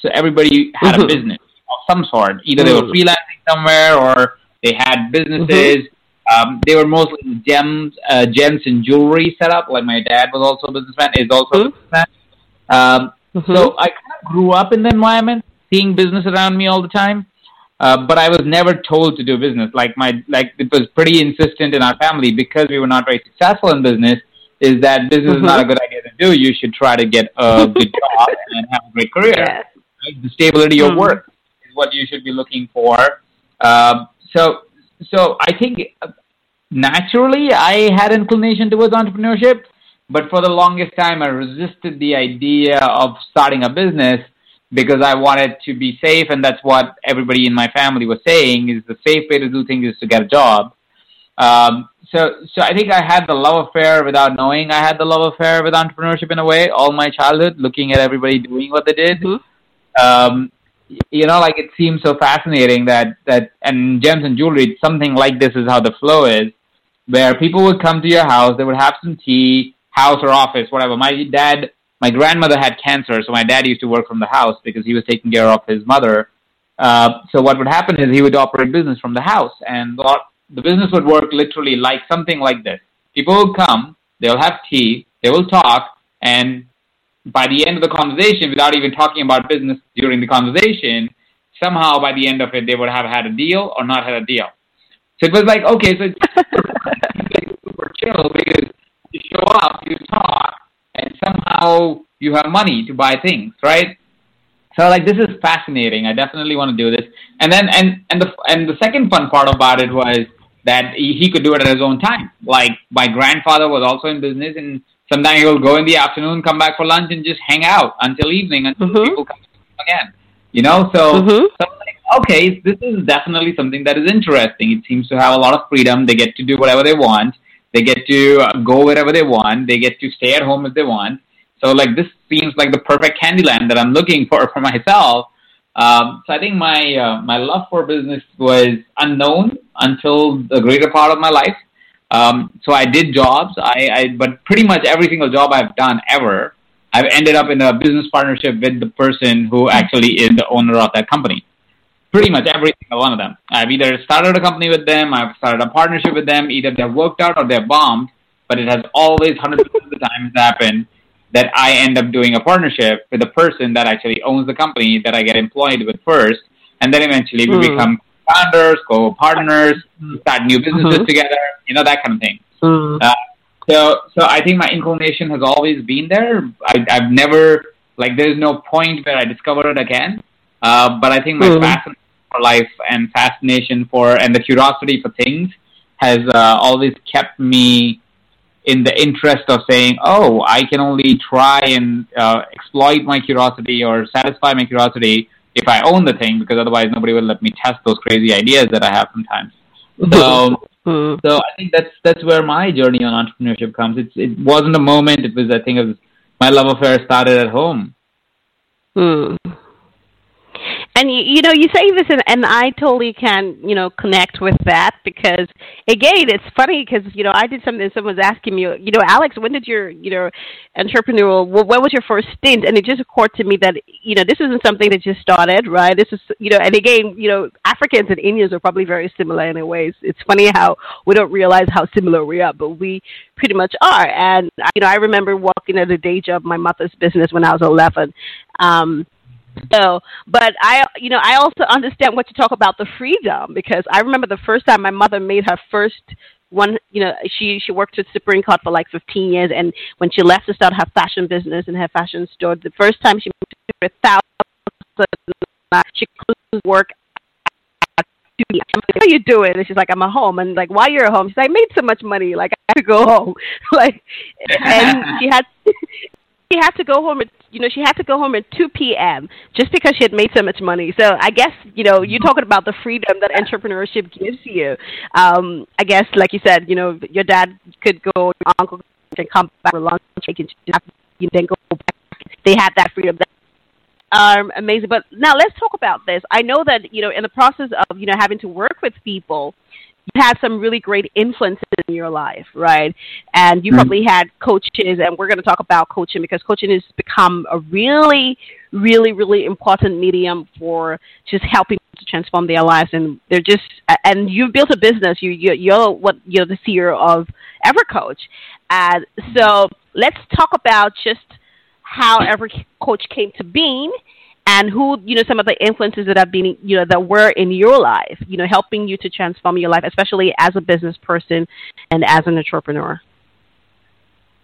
So everybody had mm-hmm. a business of some sort. Either mm-hmm. they were freelancing somewhere, or they had businesses. Mm-hmm. Um, they were mostly gems, uh, gems and jewelry set up. Like my dad was also a businessman, is also mm-hmm. a businessman. Um, mm-hmm. So I kind grew up in the environment, seeing business around me all the time, uh, but I was never told to do business. Like my, like it was pretty insistent in our family, because we were not very successful in business, is that business mm-hmm. is not a good idea to do. You should try to get a good job and have a great career. Yes. Right? The stability of mm-hmm. work is what you should be looking for. Uh, so, so I think naturally I had inclination towards entrepreneurship, but for the longest time I resisted the idea of starting a business because I wanted to be safe, and that's what everybody in my family was saying, is the safe way to do things is to get a job. Um, so, so I think I had the love affair without knowing I had the love affair with entrepreneurship in a way all my childhood, looking at everybody doing what they did. Mm-hmm. Um, you know, like it seems so fascinating that, that, and gems and jewelry, something like this is how the flow is, where people would come to your house, they would have some tea, house or office, whatever. My dad, my grandmother had cancer, so my dad used to work from the house because he was taking care of his mother. Uh, so what would happen is he would operate business from the house, and the, the business would work literally like something like this. People will come, they'll have tea, they will talk, and by the end of the conversation, without even talking about business during the conversation, somehow by the end of it, they would have had a deal or not had a deal. So it was like, okay, so it's super chill because you show up, you talk, and somehow you have money to buy things, right? So like, this is fascinating. I definitely want to do this. And then, and, and the, and the second fun part about it was that he could do it at his own time. Like my grandfather was also in business, and sometimes he will go in the afternoon, come back for lunch, and just hang out until evening until mm-hmm. people come again. You know, so, mm-hmm. so I'm like, okay, this is definitely something that is interesting. It seems to have a lot of freedom. They get to do whatever they want. They get to uh, go wherever they want. They get to stay at home if they want. So like this seems like the perfect Candyland that I'm looking for for myself. Um, so I think my uh, my love for business was unknown until the greater part of my life. Um, so I did jobs, I, I, but pretty much every single job I've done ever, I've ended up in a business partnership with the person who actually is the owner of that company. Pretty much every single one of them. I've either started a company with them, I've started a partnership with them, either they've worked out or they've bombed, but it has always one hundred percent of the time happened that I end up doing a partnership with the person that actually owns the company that I get employed with first, and then eventually we mm. become founders, co-partners, start new businesses mm-hmm. together, you know, that kind of thing. Mm. Uh, so, so I think my inclination has always been there. I, I've never, like, there's no point where I discover it again. Uh, but I think my mm. fascination for life and fascination for, and the curiosity for things has uh, always kept me in the interest of saying, oh, I can only try and uh, exploit my curiosity or satisfy my curiosity if I own the thing, because otherwise nobody will let me test those crazy ideas that I have sometimes. So, so I think that's that's where my journey on entrepreneurship comes. It's, it wasn't a moment. It was, I think, it was my love affair started at home. Hmm. And, you, you know, you say this, and, and I totally can, you know, connect with that because, again, it's funny because, you know, I did something and someone was asking me, you know, Alex, when did your, you know, entrepreneurial, well, when was your first stint? And it just occurred to me that, you know, this isn't something that just started, right? This is, you know, and again, you know, Africans and Indians are probably very similar in a way. It's funny how we don't realize how similar we are, but we pretty much are. And, you know, I remember walking at a day job, my mother's business when I was eleven. Um So, but I, you know, I also understand what you talk about, the freedom, because I remember the first time my mother made her first one, you know, she, she worked with Supreme Court for like fifteen years. And when she left to start her fashion business and her fashion store, the first time she made one thousand dollars, she closed work at two p.m. I'm like, what are you doing? And she's like, I'm at home. And like, why you're at home? She's like, I made so much money. Like, I had to go home. Like, and she had... She had to go home at, you know, she had to go home at two p.m. just because she had made so much money. So I guess, you know, you're talking about the freedom that entrepreneurship gives you. Um, I guess, like you said, you know, your dad could go, your uncle could come back for lunch, and you then go back. They had that freedom. That um, amazing. But now let's talk about this. I know that, you know, in the process of, you know, having to work with people, you had some really great influences in your life, right? And you mm-hmm. probably had coaches, and we're going to talk about coaching because coaching has become a really, really, really important medium for just helping people to transform their lives. And they're just, and you've built a business. You, you, you're what you're the C E O of Evercoach, and so let's talk about just how Evercoach came to being, and who, you know, some of the influences that have been, you know, that were in your life, you know, helping you to transform your life, especially as a business person and as an entrepreneur.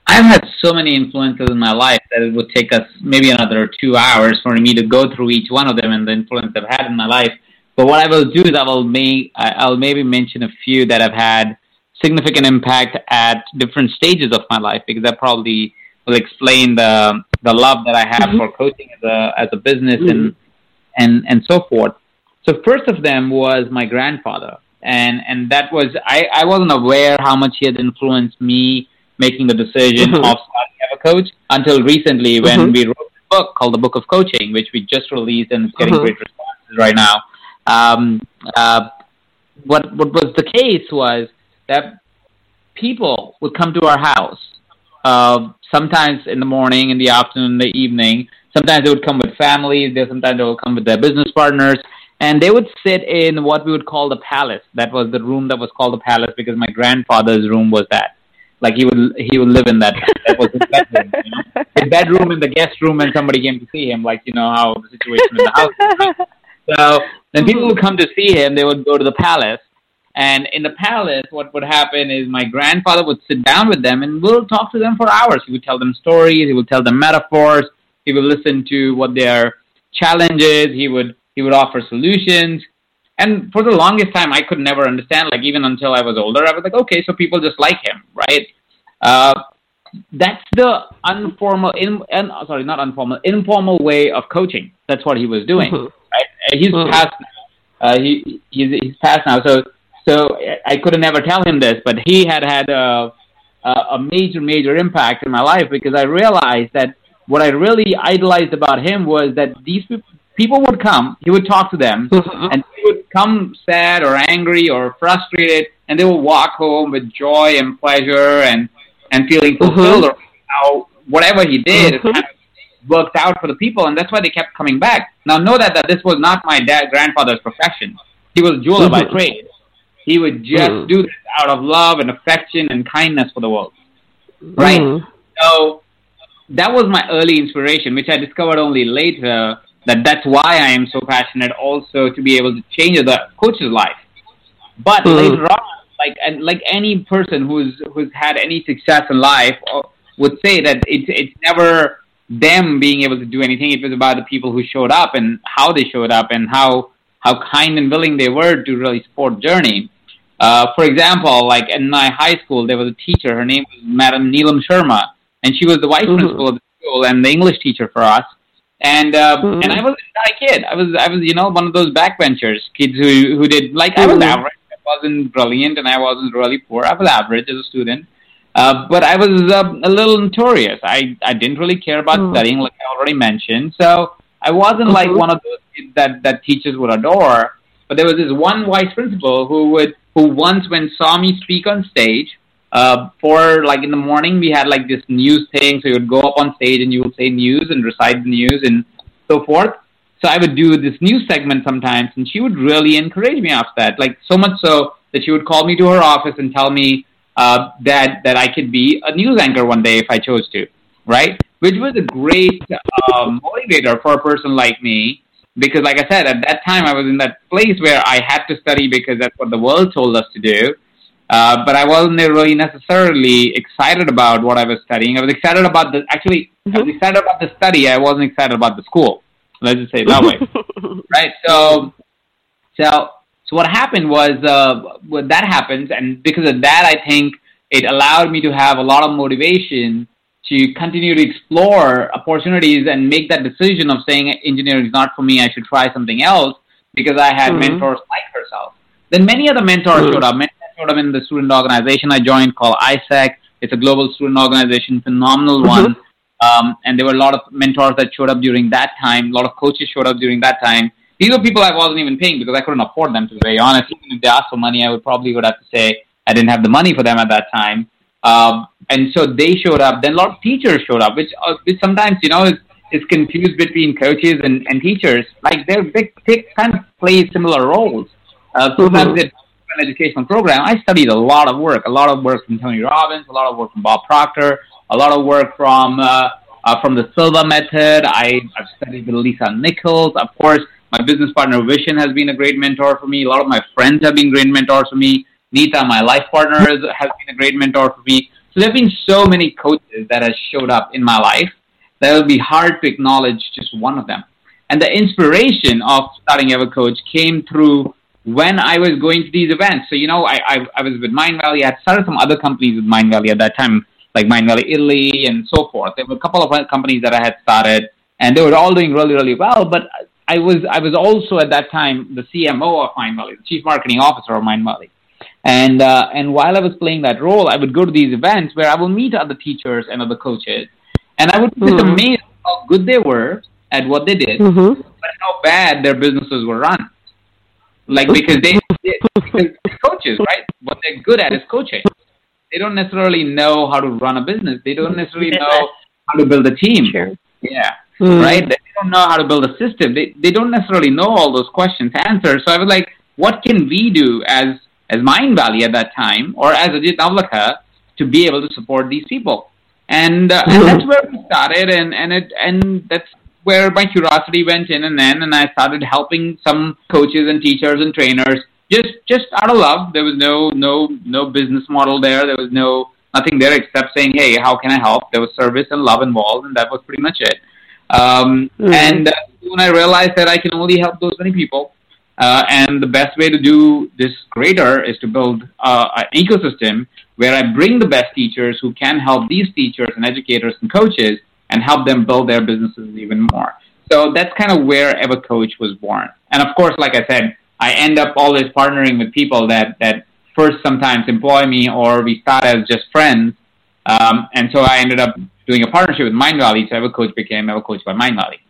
I've had so many influences in my life that it would take us maybe another two hours for me to go through each one of them and the influence I've had in my life. But what I will do is I will may, I'll maybe mention a few that have had significant impact at different stages of my life, because that probably will explain the the love that I have mm-hmm. for coaching as a as a business mm-hmm. and and and so forth. So first of them was my grandfather, and and that was I, I wasn't aware how much he had influenced me making the decision mm-hmm. of starting Evercoach until recently when mm-hmm. we wrote a book called The Book of Coaching, which we just released and is getting mm-hmm. great responses right now. Um, uh, what what was the case was that people would come to our house, uh, sometimes in the morning, in the afternoon, in the evening. Sometimes they would come with families. They, sometimes they would come with their business partners. And they would sit in what we would call the palace. That was the room that was called the palace because my grandfather's room was that. Like he would he would live in that. That was his bedroom. You know? His bedroom in the guest room when somebody came to see him, like, you know, how the situation in the house is. So when people would come to see him, they would go to the palace. And in the palace, what would happen is my grandfather would sit down with them and we'll talk to them for hours. He would tell them stories. He would tell them metaphors. He would listen to what their challenge is. He would, he would offer solutions. And for the longest time, I could never understand, like even until I was older, I was like, okay, so people just like him, right? Uh, that's the informal, in, in, sorry, not informal, informal way of coaching. That's what he was doing, mm-hmm. right? He's mm-hmm. passed now. Uh, he, he's, he's passed now. So so I couldn't ever tell him this, but he had had a, a major, major impact in my life because I realized that what I really idolized about him was that these people, people would come, he would talk to them, mm-hmm. and he would come sad or angry or frustrated, and they would walk home with joy and pleasure and, and feeling fulfilled mm-hmm. or how whatever he did mm-hmm. kind of worked out for the people, and that's why they kept coming back. Now, know that, that this was not my dad grandfather's profession. He was a jeweler mm-hmm. by trade. He would just mm-hmm. do this out of love and affection and kindness for the world, right? Mm-hmm. So that was my early inspiration, which I discovered only later, that that's why I am so passionate also to be able to change the coach's life. But mm-hmm. later on, like and like any person who's who's had any success in life would say that it's it's never them being able to do anything. It was about the people who showed up and how they showed up and how how kind and willing they were to really support journey. Uh, for example, like in my high school, there was a teacher. Her name was Madam Neelam Sharma, and she was the vice mm-hmm. principal of the school and the English teacher for us. And uh, mm-hmm. and I was a kid. I was I was you know one of those backbenchers kids who who did like I was mm-hmm. average. I wasn't brilliant, and I wasn't really poor. I was average as a student, uh, but I was uh, a little notorious. I, I didn't really care about mm-hmm. studying, like I already mentioned. So I wasn't mm-hmm. like one of those kids that, that teachers would adore. But there was this one vice principal who would who once when saw me speak on stage. Uh, for like in the morning, we had like this news thing. So you would go up on stage and you would say news and recite the news and so forth. So I would do this news segment sometimes, and she would really encourage me after that. Like so much so that she would call me to her office and tell me uh, that that I could be a news anchor one day if I chose to, right? Which was a great uh, motivator for a person like me because, like I said, at that time I was in that place where I had to study because that's what the world told us to do. Uh, but I wasn't really necessarily excited about what I was studying. I was excited about the, actually, mm-hmm. I was excited about the study. I wasn't excited about the school. Let's just say it that way. Right? So, so, so what happened was, uh, when that happens, and because of that, I think it allowed me to have a lot of motivation to continue to explore opportunities and make that decision of saying engineering is not for me. I should try something else because I had mm-hmm. mentors like herself. Then many other mentors mm-hmm. showed up. Many I'm in the student organization I joined called I S A C. It's a global student organization, phenomenal mm-hmm. one. Um, and there were a lot of mentors that showed up during that time. A lot of coaches showed up during that time. These were people I wasn't even paying because I couldn't afford them, to be very honest. Even if they asked for money, I would probably would have to say I didn't have the money for them at that time. Um, and so they showed up. Then a lot of teachers showed up, which, uh, which sometimes, you know, is, is confused between coaches and, and teachers. Like they're, they they kind of play similar roles. Uh, sometimes mm-hmm. they educational program, I studied a lot of work, a lot of work from Tony Robbins, a lot of work from Bob Proctor, a lot of work from uh, uh, from the Silva method. I, I've studied with Lisa Nichols. Of course, my business partner Vishen has been a great mentor for me. A lot of my friends have been great mentors for me. Neeta, my life partner, has been a great mentor for me. So there have been so many coaches that have showed up in my life that it will be hard to acknowledge just one of them. And the inspiration of starting Evercoach came through when I was going to these events. So, you know, I, I, I was with Mindvalley. I had started some other companies with Mindvalley at that time, like Mindvalley Italy and so forth. There were a couple of other companies that I had started, and they were all doing really, really well. But I was I was also at that time the C M O of Mindvalley, the Chief Marketing Officer of Mindvalley. And, uh, and while I was playing that role, I would go to these events where I would meet other teachers and other coaches. And I would be mm-hmm. amazed how good they were at what they did, mm-hmm. but how bad their businesses were run. Like, because they, they because they're coaches, right? What they're good at is coaching. They don't necessarily know how to run a business. They don't necessarily know how to build a team. Sure. Yeah. Mm-hmm. Right? They don't know how to build a system. They they don't necessarily know all those questions to answer. So I was like, what can we do as, as Mindvalley at that time, or as Ajit Nawalkha, to be able to support these people? And, uh, and that's where we started, and, and it and that's where my curiosity went in and then, and I started helping some coaches and teachers and trainers just just out of love. There was no no no business model there. There was no nothing there except saying, hey, how can I help? There was service and love involved, and that was pretty much it. Um, mm-hmm. And uh, when I realized that I can only help those many people, uh, and the best way to do this greater is to build uh, an ecosystem where I bring the best teachers who can help these teachers and educators and coaches and help them build their businesses even more. So that's kind of where Evercoach was born. And of course, like I said, I end up always partnering with people that, that first sometimes employ me, or we start as just friends. Um, and so I ended up doing a partnership with Mindvalley, so Evercoach became Evercoach by Mindvalley.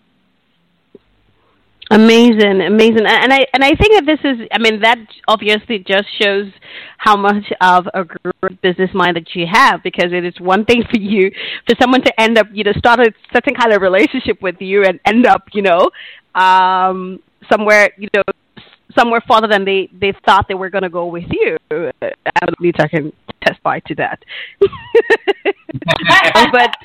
Amazing, amazing. And I and I think that this is, I mean, that obviously just shows how much of a great business mind that you have, because it is one thing for you, for someone to end up, you know, start a certain kind of relationship with you and end up, you know, um, somewhere, you know, somewhere farther than they, they thought they were going to go with you. At least I can testify to that. But,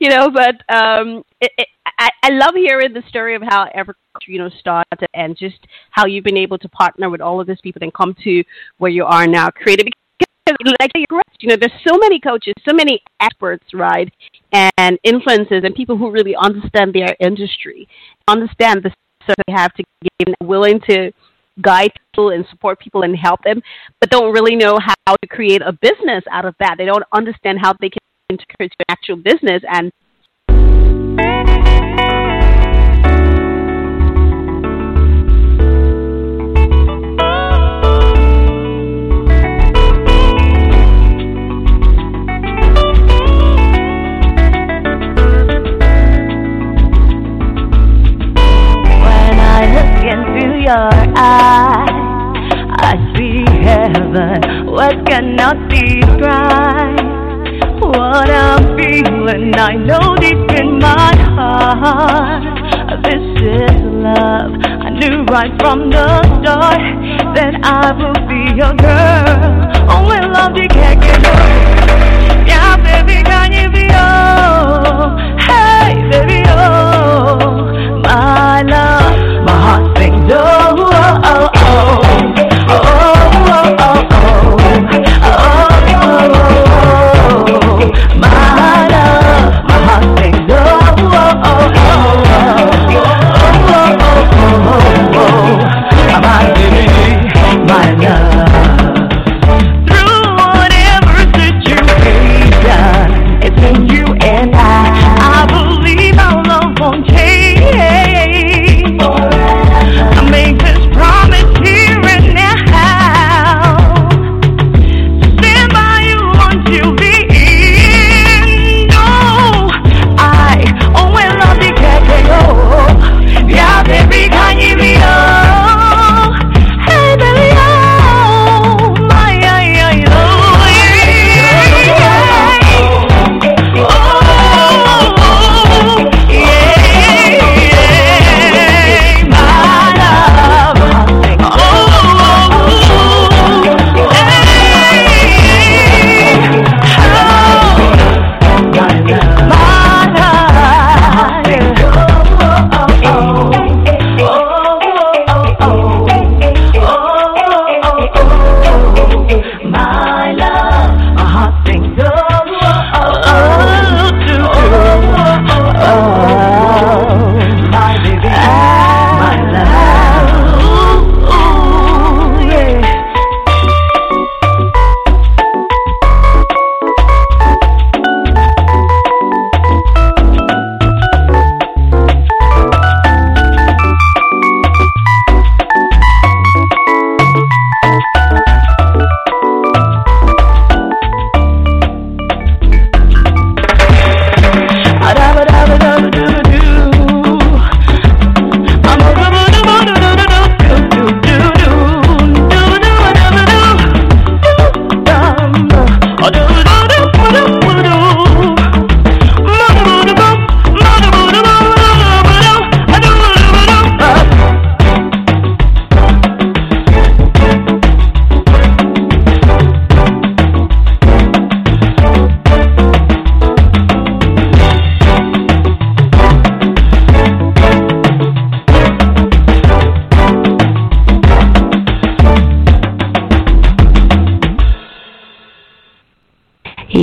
you know, but um, it, it, I, I love hearing the story of how Evercoach, you know, started, and just how you've been able to partner with all of these people and come to where you are now, creative. Because, like you're correct, you know, there's so many coaches, so many experts, right, and influencers, and people who really understand their industry, understand the service they have to give, and willing to guide people and support people and help them, but don't really know how to create a business out of that. They don't understand how they can integrate an actual business and. Your eyes, I see heaven, what cannot describe. What I'm feeling, I know deep in my heart, this is love. I knew right from the start that I will be your girl. Only love you can't get over. Yeah, baby, can you be oh? Hey, baby, oh, my love. Oh, oh, oh, oh, oh, oh, oh, oh, oh, my love, my heart sings, oh, oh, oh, oh, oh, oh, my baby, my love. Through whatever situation, it's in you and I, I believe our love won't change.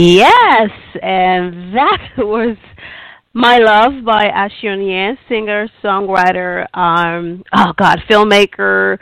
Yes, and that was My Love by Ashunian, singer, songwriter, um, oh God, filmmaker,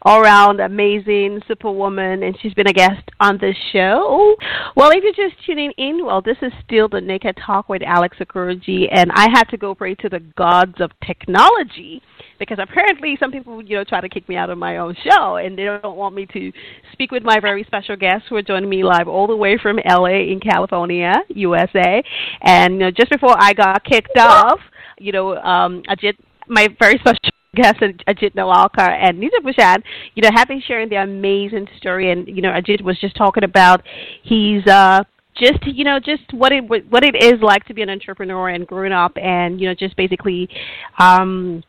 all-round amazing superwoman, and she's been a guest on this show. Well, if you're just tuning in, well, this is still the Naked Talk with Alex Okoroji, and I had to go pray to the gods of technology because apparently some people, you know, try to kick me out of my own show, and they don't want me to speak with my very special guests who are joining me live all the way from L A in California, U S A. And you know, just before I got kicked off, you know, um, Ajit, my very special guest Ajit Nawalkha and Neeta Bhushan, you know, have been sharing their amazing story. And you know, Ajit was just talking about he's uh, just, you know, just what it what it is like to be an entrepreneur and growing up, and you know, just basically um,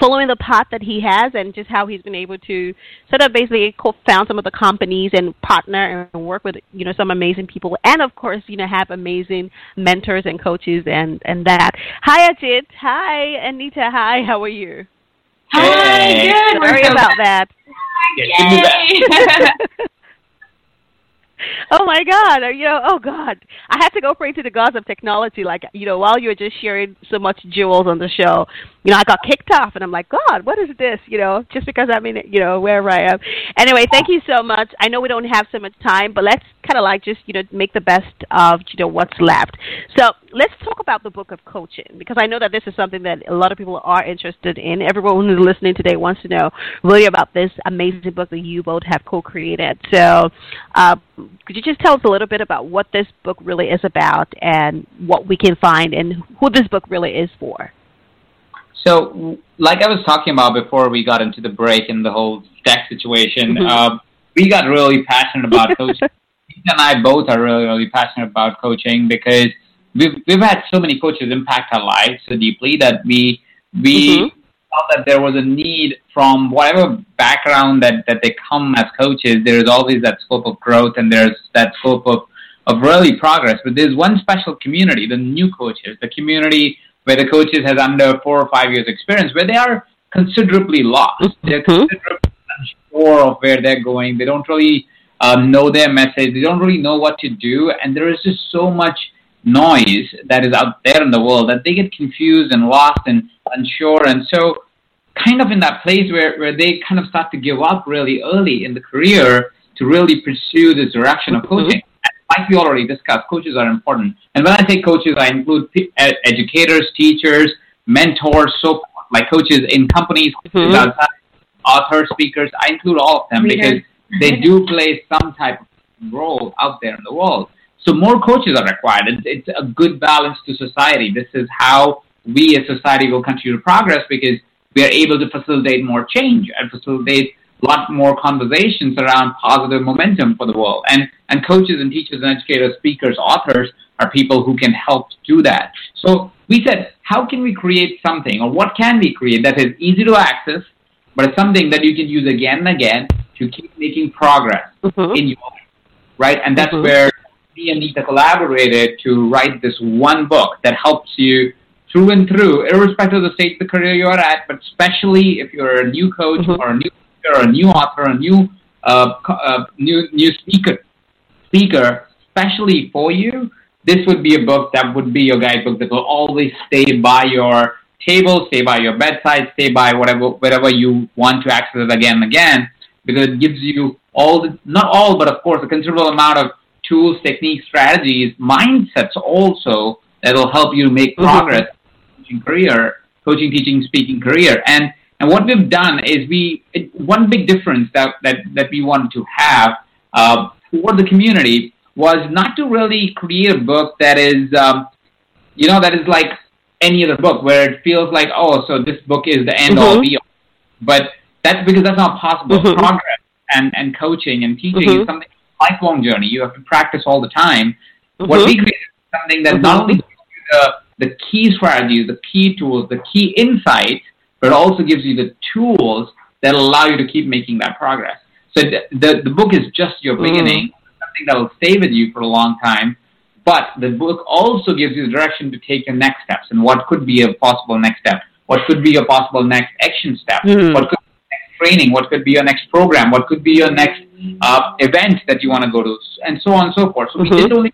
following the path that he has, and just how he's been able to sort of basically co-found some of the companies and partner and work with, you know, some amazing people, and of course, you know, have amazing mentors and coaches and and that. Hi Ajit, hi Neeta, hi. How are you? Hi, hey. Good. Sorry about that. That. Oh my God! You know, oh God! I had to go pray to the gods of technology. Like, you know, while you were just sharing so much jewels on the show, you know, I got kicked off, and I'm like, God, what is this? You know, just because I'm in, you know, wherever I am. Anyway, thank you so much. I know we don't have so much time, but let's kind of like just, you know, make the best of, you know, what's left. So let's talk about the Book of Coaching, because I know that this is something that a lot of people are interested in. Everyone who's listening today wants to know really about this amazing book that you both have co-created. So uh, could you just tell us a little bit about what this book really is about and what we can find and who this book really is for? So like I was talking about before we got into the break and the whole tech situation, mm-hmm. uh, we got really passionate about coaching. And I both are really, really passionate about coaching because we've, we've had so many coaches impact our lives so deeply that we we mm-hmm. felt that there was a need from whatever background that, that they come as coaches. There is always that scope of growth and there's that scope of, of really progress. But there's one special community, the new coaches, the community where the coaches has under four or five years experience, where they are considerably lost. Mm-hmm. They're considerably unsure of where they're going. They don't really uh, know their message. They don't really know what to do. And there is just so much noise that is out there in the world that they get confused and lost and unsure. And so kind of in that place where, where they kind of start to give up really early in the career to really pursue this direction of coaching. Mm-hmm. Like we already discussed, coaches are important. And when I say coaches, I include p- educators, teachers, mentors, so forth, like coaches in companies, mm-hmm. outside, authors, speakers. I include all of them because they do play some type of role out there in the world. So more coaches are required. It's, it's a good balance to society. This is how we as society will continue to progress because we are able to facilitate more change and facilitate a lot more conversations around positive momentum for the world. And and coaches and teachers and educators, speakers, authors are people who can help do that. So we said, how can we create something or what can we create that is easy to access, but it's something that you can use again and again to keep making progress mm-hmm. in your life, right? And that's mm-hmm. where me and Neeta collaborated to write this one book that helps you through and through, irrespective of the stage of the career you're at, but especially if you're a new coach mm-hmm. or a new or a new author, a new uh, uh, new new speaker, speaker, especially for you, this would be a book that would be your guidebook that will always stay by your table, stay by your bedside, stay by whatever wherever you want to access it again and again, because it gives you all, the, not all, but of course, a considerable amount of tools, techniques, strategies, mindsets also that will help you make progress mm-hmm. in career, coaching, teaching, speaking career. And And what we've done is we it, one big difference that, that, that we wanted to have uh, for the community was not to really create a book that is, um, you know, that is like any other book where it feels like, oh, so this book is the end mm-hmm. all be all. But that's because that's not possible. Mm-hmm. Progress and, and coaching and teaching mm-hmm. is something lifelong journey. You have to practice all the time. Mm-hmm. What we created is something that mm-hmm. not only gives you the, the key strategies, the key tools, the key insights, but it also gives you the tools that allow you to keep making that progress. So the the, the book is just your beginning, mm. something that will stay with you for a long time, but the book also gives you the direction to take your next steps and what could be a possible next step, what could be your possible next action step, mm. what could be your next training, what could be your next program, what could be your next uh, event that you want to go to, and so on and so forth. So mm-hmm. we didn't only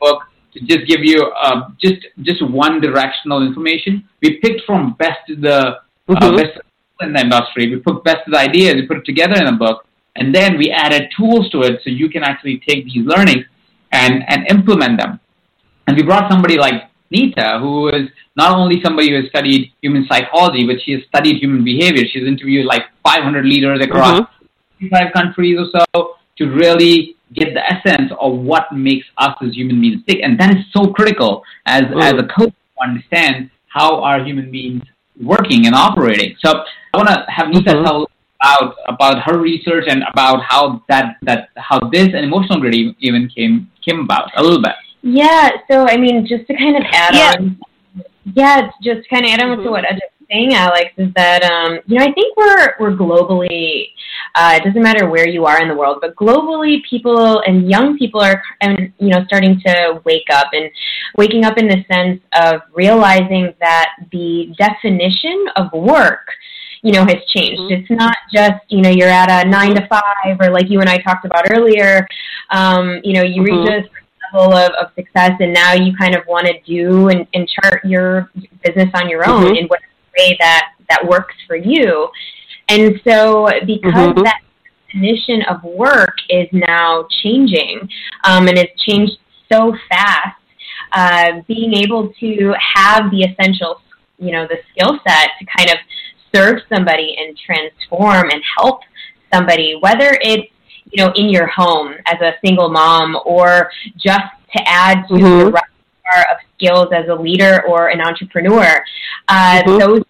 book to just give you uh, just just one directional information. We picked from best to the uh, mm-hmm. best in the industry. We put best of the ideas, we put it together in a book, and then we added tools to it so you can actually take these learnings and, and implement them. And we brought somebody like Neeta, who is not only somebody who has studied human psychology, but she has studied human behavior. She's interviewed like five hundred leaders across mm-hmm. five countries or so to really get the essence of what makes us as human beings tick. And that is so critical as, mm-hmm. as a coach to understand how our human beings working and operating. So I want to have Neeta mm-hmm. tell about about her research and about how that that how this and emotional grid even came came about a little bit. Yeah. So I mean, just to kind of add yeah. on. Yeah, just kind of add on mm-hmm. to what Ajit was saying, Alex, is that um, you know I think we're we're globally. Uh, it doesn't matter where you are in the world, but globally, people and young people are, and you know, starting to wake up and waking up in the sense of realizing that the definition of work, you know, has changed. Mm-hmm. It's not just, you know, you're at a nine to five or like you and I talked about earlier, um, you know, you mm-hmm. reach a level of, of success and now you kind of want to do and, and chart your business on your own mm-hmm. in whatever way that, that works for you. And so because mm-hmm. that definition of work is now changing, um, and it's changed so fast, uh, being able to have the essential, you know, the skill set to kind of serve somebody and transform and help somebody, whether it's, you know, in your home as a single mom or just to add to mm-hmm. the repertoire of skills as a leader or an entrepreneur, uh, mm-hmm. those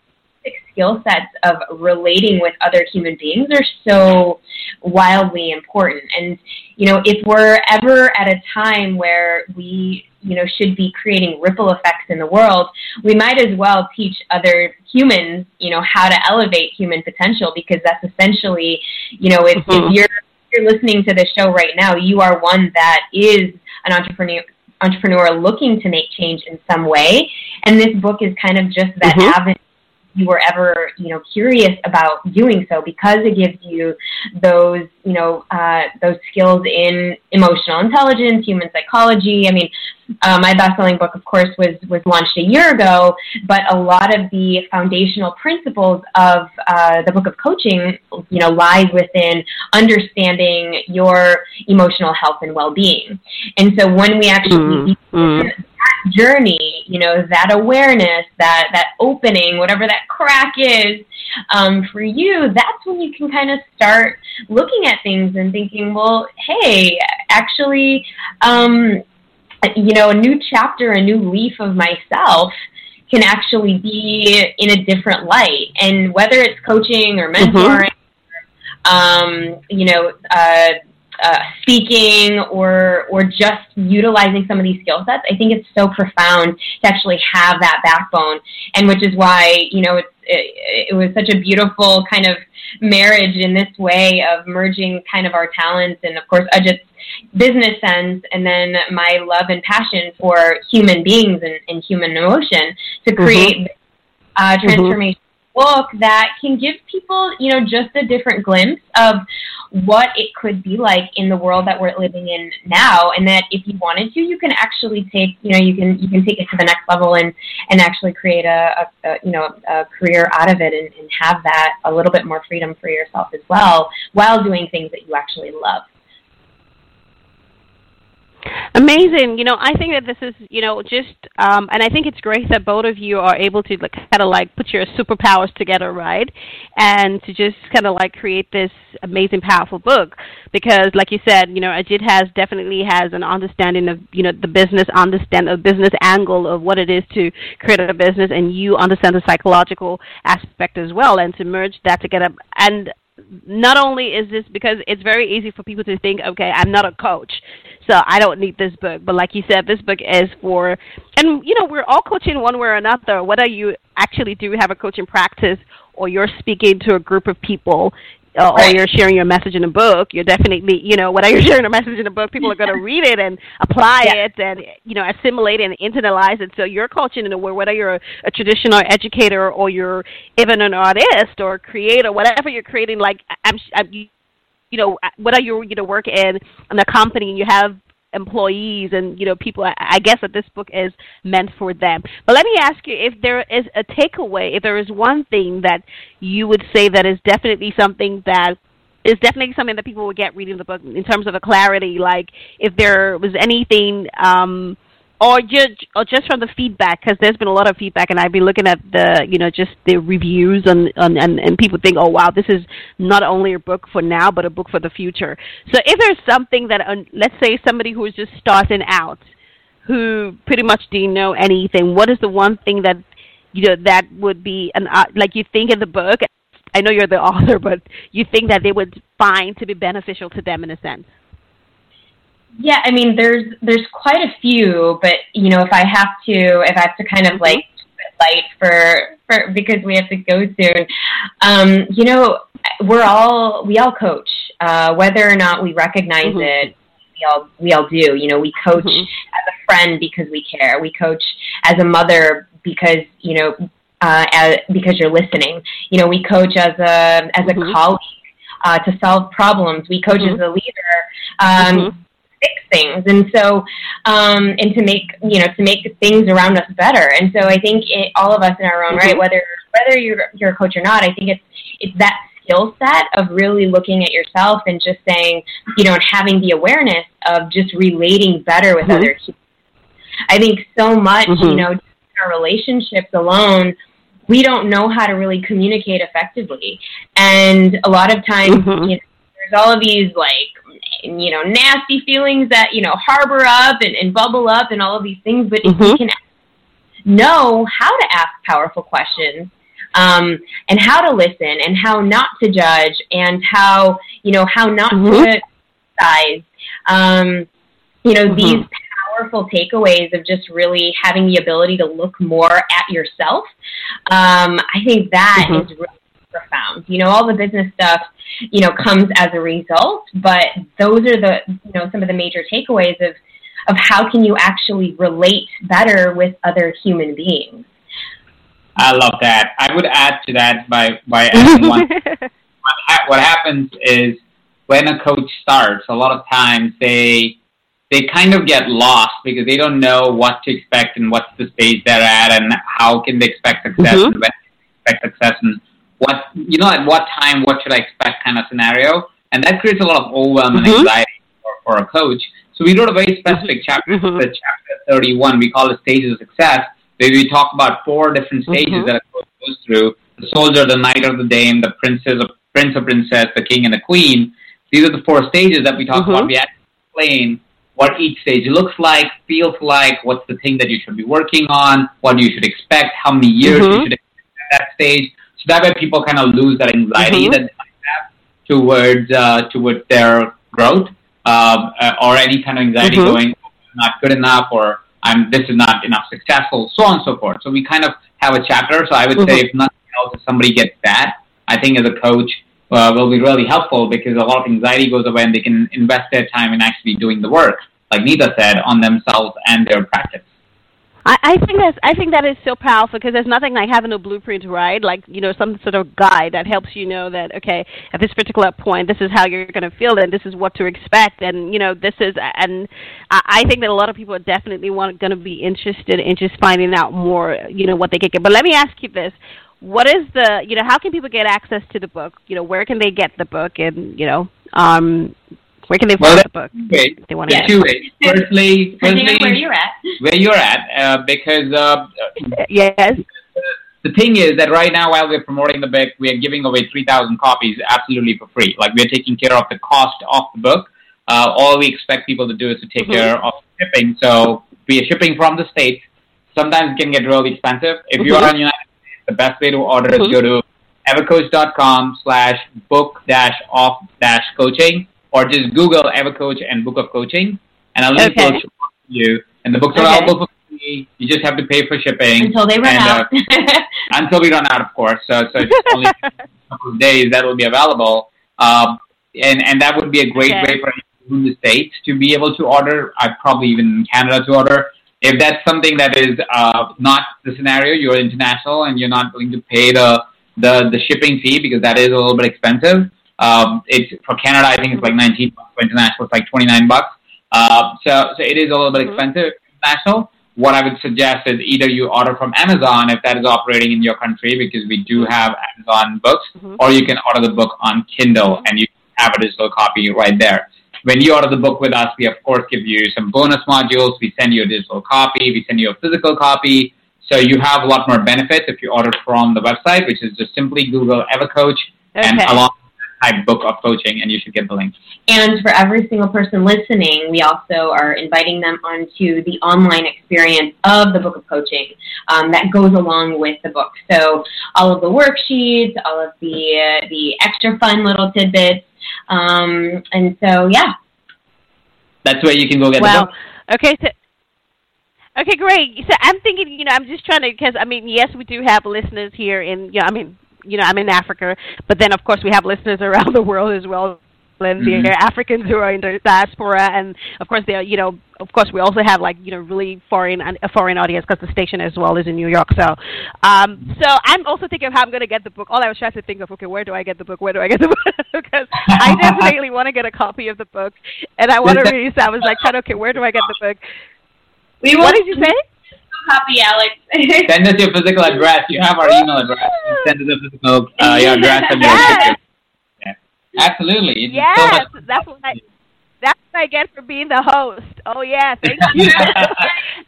skill sets of relating with other human beings are so wildly important. And, you know, if we're ever at a time where we, you know, should be creating ripple effects in the world, we might as well teach other humans, you know, how to elevate human potential, because that's essentially, you know, if, mm-hmm. if you're if you're listening to this show right now, you are one that is an entrepreneur entrepreneur looking to make change in some way. And this book is kind of just that mm-hmm. avenue you were ever, you know, curious about doing so, because it gives you those, you know, uh, those skills in emotional intelligence, human psychology. I mean, uh, my best-selling book, of course, was, was launched a year ago, but a lot of the foundational principles of uh, the Book of Coaching, you know, lies within understanding your emotional health and well-being. And so when we actually mm-hmm. that journey, you know, that awareness, that, that opening, whatever that crack is, um, for you, that's when you can kind of start looking at things and thinking, well, hey, actually, um, you know, a new chapter, a new leaf of myself can actually be in a different light. And whether it's coaching or mentoring, mm-hmm. um, you know, uh, Uh, speaking or or just utilizing some of these skill sets, I think it's so profound to actually have that backbone, and which is why, you know, it's, it, it was such a beautiful kind of marriage in this way of merging kind of our talents and, of course, Ajit's business sense, and then my love and passion for human beings and, and human emotion to create mm-hmm. uh, transformational mm-hmm. book that can give people, you know, just a different glimpse of what it could be like in the world that we're living in now, and that if you wanted to, you can actually take, you know, you can you can take it to the next level and, and actually create a, a, a you know a career out of it and, and have that a little bit more freedom for yourself as well, while doing things that you actually love. Amazing. You know, I think that this is, you know, just, um, and I think it's great that both of you are able to like, kind of like put your superpowers together, right? And to just kind of like create this amazing, powerful book. Because like you said, you know, Ajit has definitely has an understanding of, you know, the business, understand a business angle of what it is to create a business, and you understand the psychological aspect as well, and to merge that together. And not only is this because it's very easy for people to think, okay, I'm not a coach, so I don't need this book. But like you said, this book is for, and, you know, we're all coaching one way or another, whether you actually do have a coaching practice or you're speaking to a group of people uh, or you're sharing your message in a book, you're definitely, you know, whether you're sharing a message in a book, people are going to read it and apply yeah. it and, you know, assimilate and internalize it. So you're coaching in a way, whether you're a, a traditional educator or you're even an artist or creator, whatever you're creating, like I'm, I'm you know, whether you're, you know, work in, in a company and you have employees and, you know, people. I, I guess that this book is meant for them. But let me ask you, if there is a takeaway, if there is one thing that you would say that is definitely something that is definitely something that people would get reading the book in terms of the clarity, like if there was anything um, – Or just, or just from the feedback, because there's been a lot of feedback, and I've been looking at the, you know, just the reviews, and, and, and people think, oh, wow, this is not only a book for now, but a book for the future. So if there's something that, uh, let's say somebody who is just starting out, who pretty much didn't know anything, what is the one thing that, you know, that would be, an uh, like you think in the book, I know you're the author, but you think that they would find to be beneficial to them in a sense? Yeah, I mean, there's there's quite a few, but, you know, if I have to, if I have to kind of, like, light for, for because we have to go soon, um, you know, we're all, we all coach, uh, whether or not we recognize mm-hmm. it, we all, we all do. You know, we coach mm-hmm. as a friend because we care. We coach as a mother because, you know, uh, as, because you're listening. You know, we coach as a, as a mm-hmm. colleague uh, to solve problems. We coach mm-hmm. as a leader. Um mm-hmm. fix things, and so um, and to make you know to make things around us better. And so I think it, all of us in our own mm-hmm. right, whether whether you're you're a coach or not, I think it's it's that skill set of really looking at yourself and just saying, you know, and having the awareness of just relating better with mm-hmm. other humans. I think so much, mm-hmm. you know, just in our relationships alone, we don't know how to really communicate effectively, and a lot of times, mm-hmm. you know, there's all of these like. And, you know, nasty feelings that, you know, harbor up and, and bubble up and all of these things. But mm-hmm. if we can know how to ask powerful questions um, and how to listen and how not to judge and how, you know, how not mm-hmm. to criticize, um, you know, mm-hmm. these powerful takeaways of just really having the ability to look more at yourself, um, I think that mm-hmm. is really profound. You know, all the business stuff, you know, comes as a result, but those are the, you know, some of the major takeaways of, of how can you actually relate better with other human beings. I love that. I would add to that by, by adding one. What happens is when a coach starts, a lot of times they, they kind of get lost because they don't know what to expect and what's the stage they're at and how can they expect success mm-hmm. and when they expect success and what, you know, at what time, what should I expect kind of scenario. And that creates a lot of overwhelm and mm-hmm. anxiety for, for a coach. So we wrote a very specific chapter, mm-hmm. chapter thirty-one, we call it Stages of Success, where we talk about four different stages mm-hmm. that a coach goes through: the soldier, the knight or the dame, the princess, or prince or princess, the king and the queen. These are the four stages that we talk mm-hmm. about. We have to explain what each stage looks like, feels like, what's the thing that you should be working on, what you should expect, how many years mm-hmm. you should expect at that stage. So that way people kind of lose that anxiety mm-hmm. that they might have towards, uh, towards their growth um, uh, or any kind of anxiety mm-hmm. going, oh, I'm not good enough, or I'm this is not enough successful, so on and so forth. So we kind of have a chapter. So I would mm-hmm. say if nothing else, if somebody gets that, I think as a coach uh, will be really helpful because a lot of anxiety goes away and they can invest their time in actually doing the work, like Neeta said, on themselves and their practice. I think that's, I think that is so powerful because there's nothing like having a blueprint, right? Like, you know, some sort of guide that helps you know that, okay, at this particular point, this is how you're going to feel and this is what to expect. And, you know, this is, and I think that a lot of people are definitely want, going to be interested in just finding out more, you know, what they can get. But let me ask you this. What is the, you know, how can people get access to the book? You know, where can they get the book? And, you know, um, where can they find well, the book? Okay. They want to yeah, two ways. Firstly, firstly where you're at. Where you're at, uh, because uh, yes. The thing is that right now, while we're promoting the book, we are giving away three thousand copies absolutely for free. Like, we're taking care of the cost of the book. Uh, all we expect people to do is to take mm-hmm. care of shipping. So we are shipping from the States. Sometimes it can get really expensive. If mm-hmm. you are in the United States, the best way to order mm-hmm. is go to evercoach.com slash book dash off dash coaching. Or just Google Evercoach and Book of Coaching, and I'll link okay. to you. And the books are okay. all for free. You just have to pay for shipping until they run and, out. Uh, until we run out, of course. So, so just only a couple of days that will be available. Um, and and that would be a great okay. way for anyone in the States to be able to order. I probably even in Canada to order. If that's something that is uh, not the scenario, you're international and you're not willing to pay the the the shipping fee because that is a little bit expensive. Um, it's for Canada, I think it's like nineteen bucks. For international, it's like twenty-nine bucks. Uh, so, so it is a little bit expensive international. What I would suggest is either you order from Amazon if that is operating in your country, because we do have Amazon books, mm-hmm. or you can order the book on Kindle mm-hmm. and you have a digital copy right there. When you order the book with us, we of course give you some bonus modules. We send you a digital copy. We send you a physical copy. So you have a lot more benefits if you order from the website, which is just simply Google Evercoach okay. and along with type Book of Coaching, and you should get the link. And for every single person listening, we also are inviting them onto the online experience of the Book of Coaching um, that goes along with the book. So all of the worksheets, all of the uh, the extra fun little tidbits, um, and so yeah, that's where you can go get wow. the book. Okay. So- Okay, great. So I'm thinking, you know, I'm just trying to, because, I mean, yes, we do have listeners here in, you know, I mean, you know, I'm in Africa, but then, of course, we have listeners around the world as well. And mm-hmm. there are Africans who are in the diaspora, and of course, they're, you know, of course, we also have like, you know, really foreign a foreign audience because the station as well is in New York. So, um, so I'm also thinking of how I'm going to get the book. All I was trying to think of, okay, where do I get the book? Where do I get the book? Because I definitely want to get a copy of the book, and I want to read. So I was like, okay, where do I get the book? We will what did you say? Copy, Alex. Send us your physical address. You have our email address. Send us your physical uh, your address and your yes. picture. Yeah. Absolutely. It's yes, so that's what I that's what I get for being the host. Oh yeah, thank you.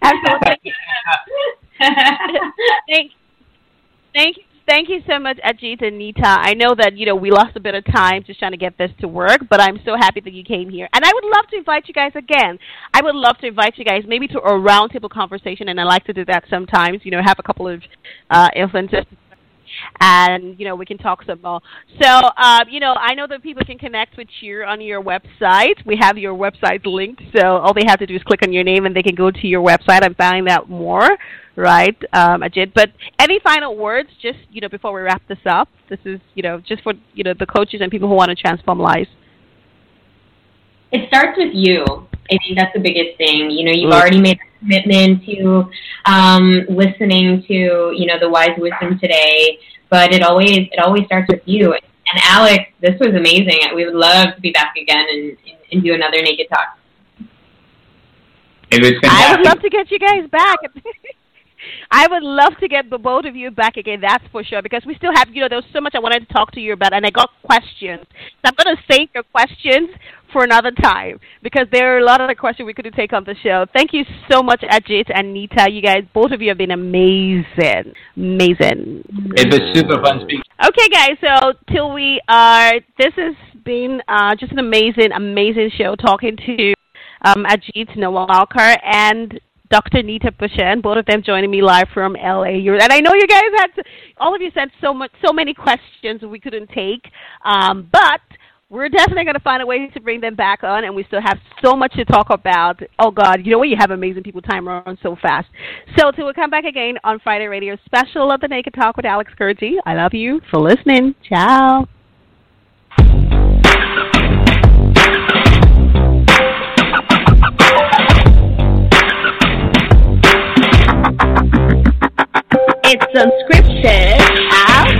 Absolutely. thank, thank you. Thank you so much, Ajit and Neeta. I know that, you know, we lost a bit of time just trying to get this to work, but I'm so happy that you came here. And I would love to invite you guys again. I would love to invite you guys maybe to a roundtable conversation, and I like to do that sometimes, you know, have a couple of uh, influencers. And, you know, we can talk some more. So, uh, you know, I know that people can connect with you on your website. We have your website linked. So all they have to do is click on your name and they can go to your website and find out more, right, um, Ajit? But any final words just, you know, before we wrap this up? This is, you know, just for, you know, the coaches and people who want to transform lives. It starts with you. I think that's the biggest thing. You know, you've mm. already made a commitment to um, listening to, you know, the wise wisdom today, but it always it always starts with you. And Alex, this was amazing. We would love to be back again and, and, and do another Naked Talk. It was fantastic. I would love to get you guys back. I would love to get the both of you back again, that's for sure, because we still have, you know, there was so much I wanted to talk to you about, and I got questions. So I'm going to save your questions for another time, because there are a lot of the questions we could take on the show. Thank you so much, Ajit and Neeta. You guys, both of you have been amazing. Amazing. It was super fun speaking. Okay, guys, so till we are, this has been uh, just an amazing, amazing show talking to um, Ajit Nawalkar and Doctor Neeta Bhushan, both of them joining me live from L A. And I know you guys had, to, all of you sent so much, so many questions we couldn't take, um, but we're definitely going to find a way to bring them back on, and we still have so much to talk about. Oh, God, you know what? You have amazing people. Time runs so fast. So, till we come back again on Friday Radio Special of the Naked Talk with Alex Okoroji. I love you for listening. Ciao. It's unscripted out,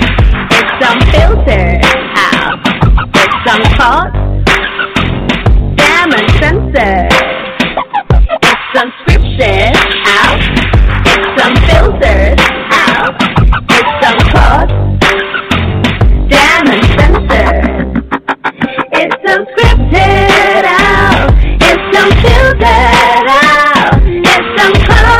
it's unfiltered out, it's uncaught, damn uncensored. It's unscripted out, it's unfiltered out, it's uncaught, damn uncensored. It's unscripted out, it's unfiltered out, it's uncaught.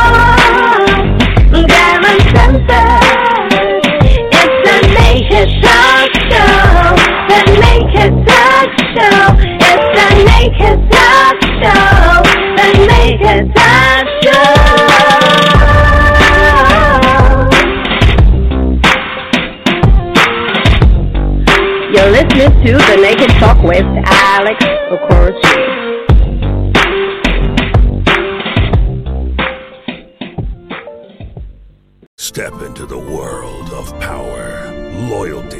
It's a naked talk show, the naked talk show. It's the naked talk show, the naked talk show. You're listening to the Naked Talk with Alex Okoroji. Step into the world of power, loyalty,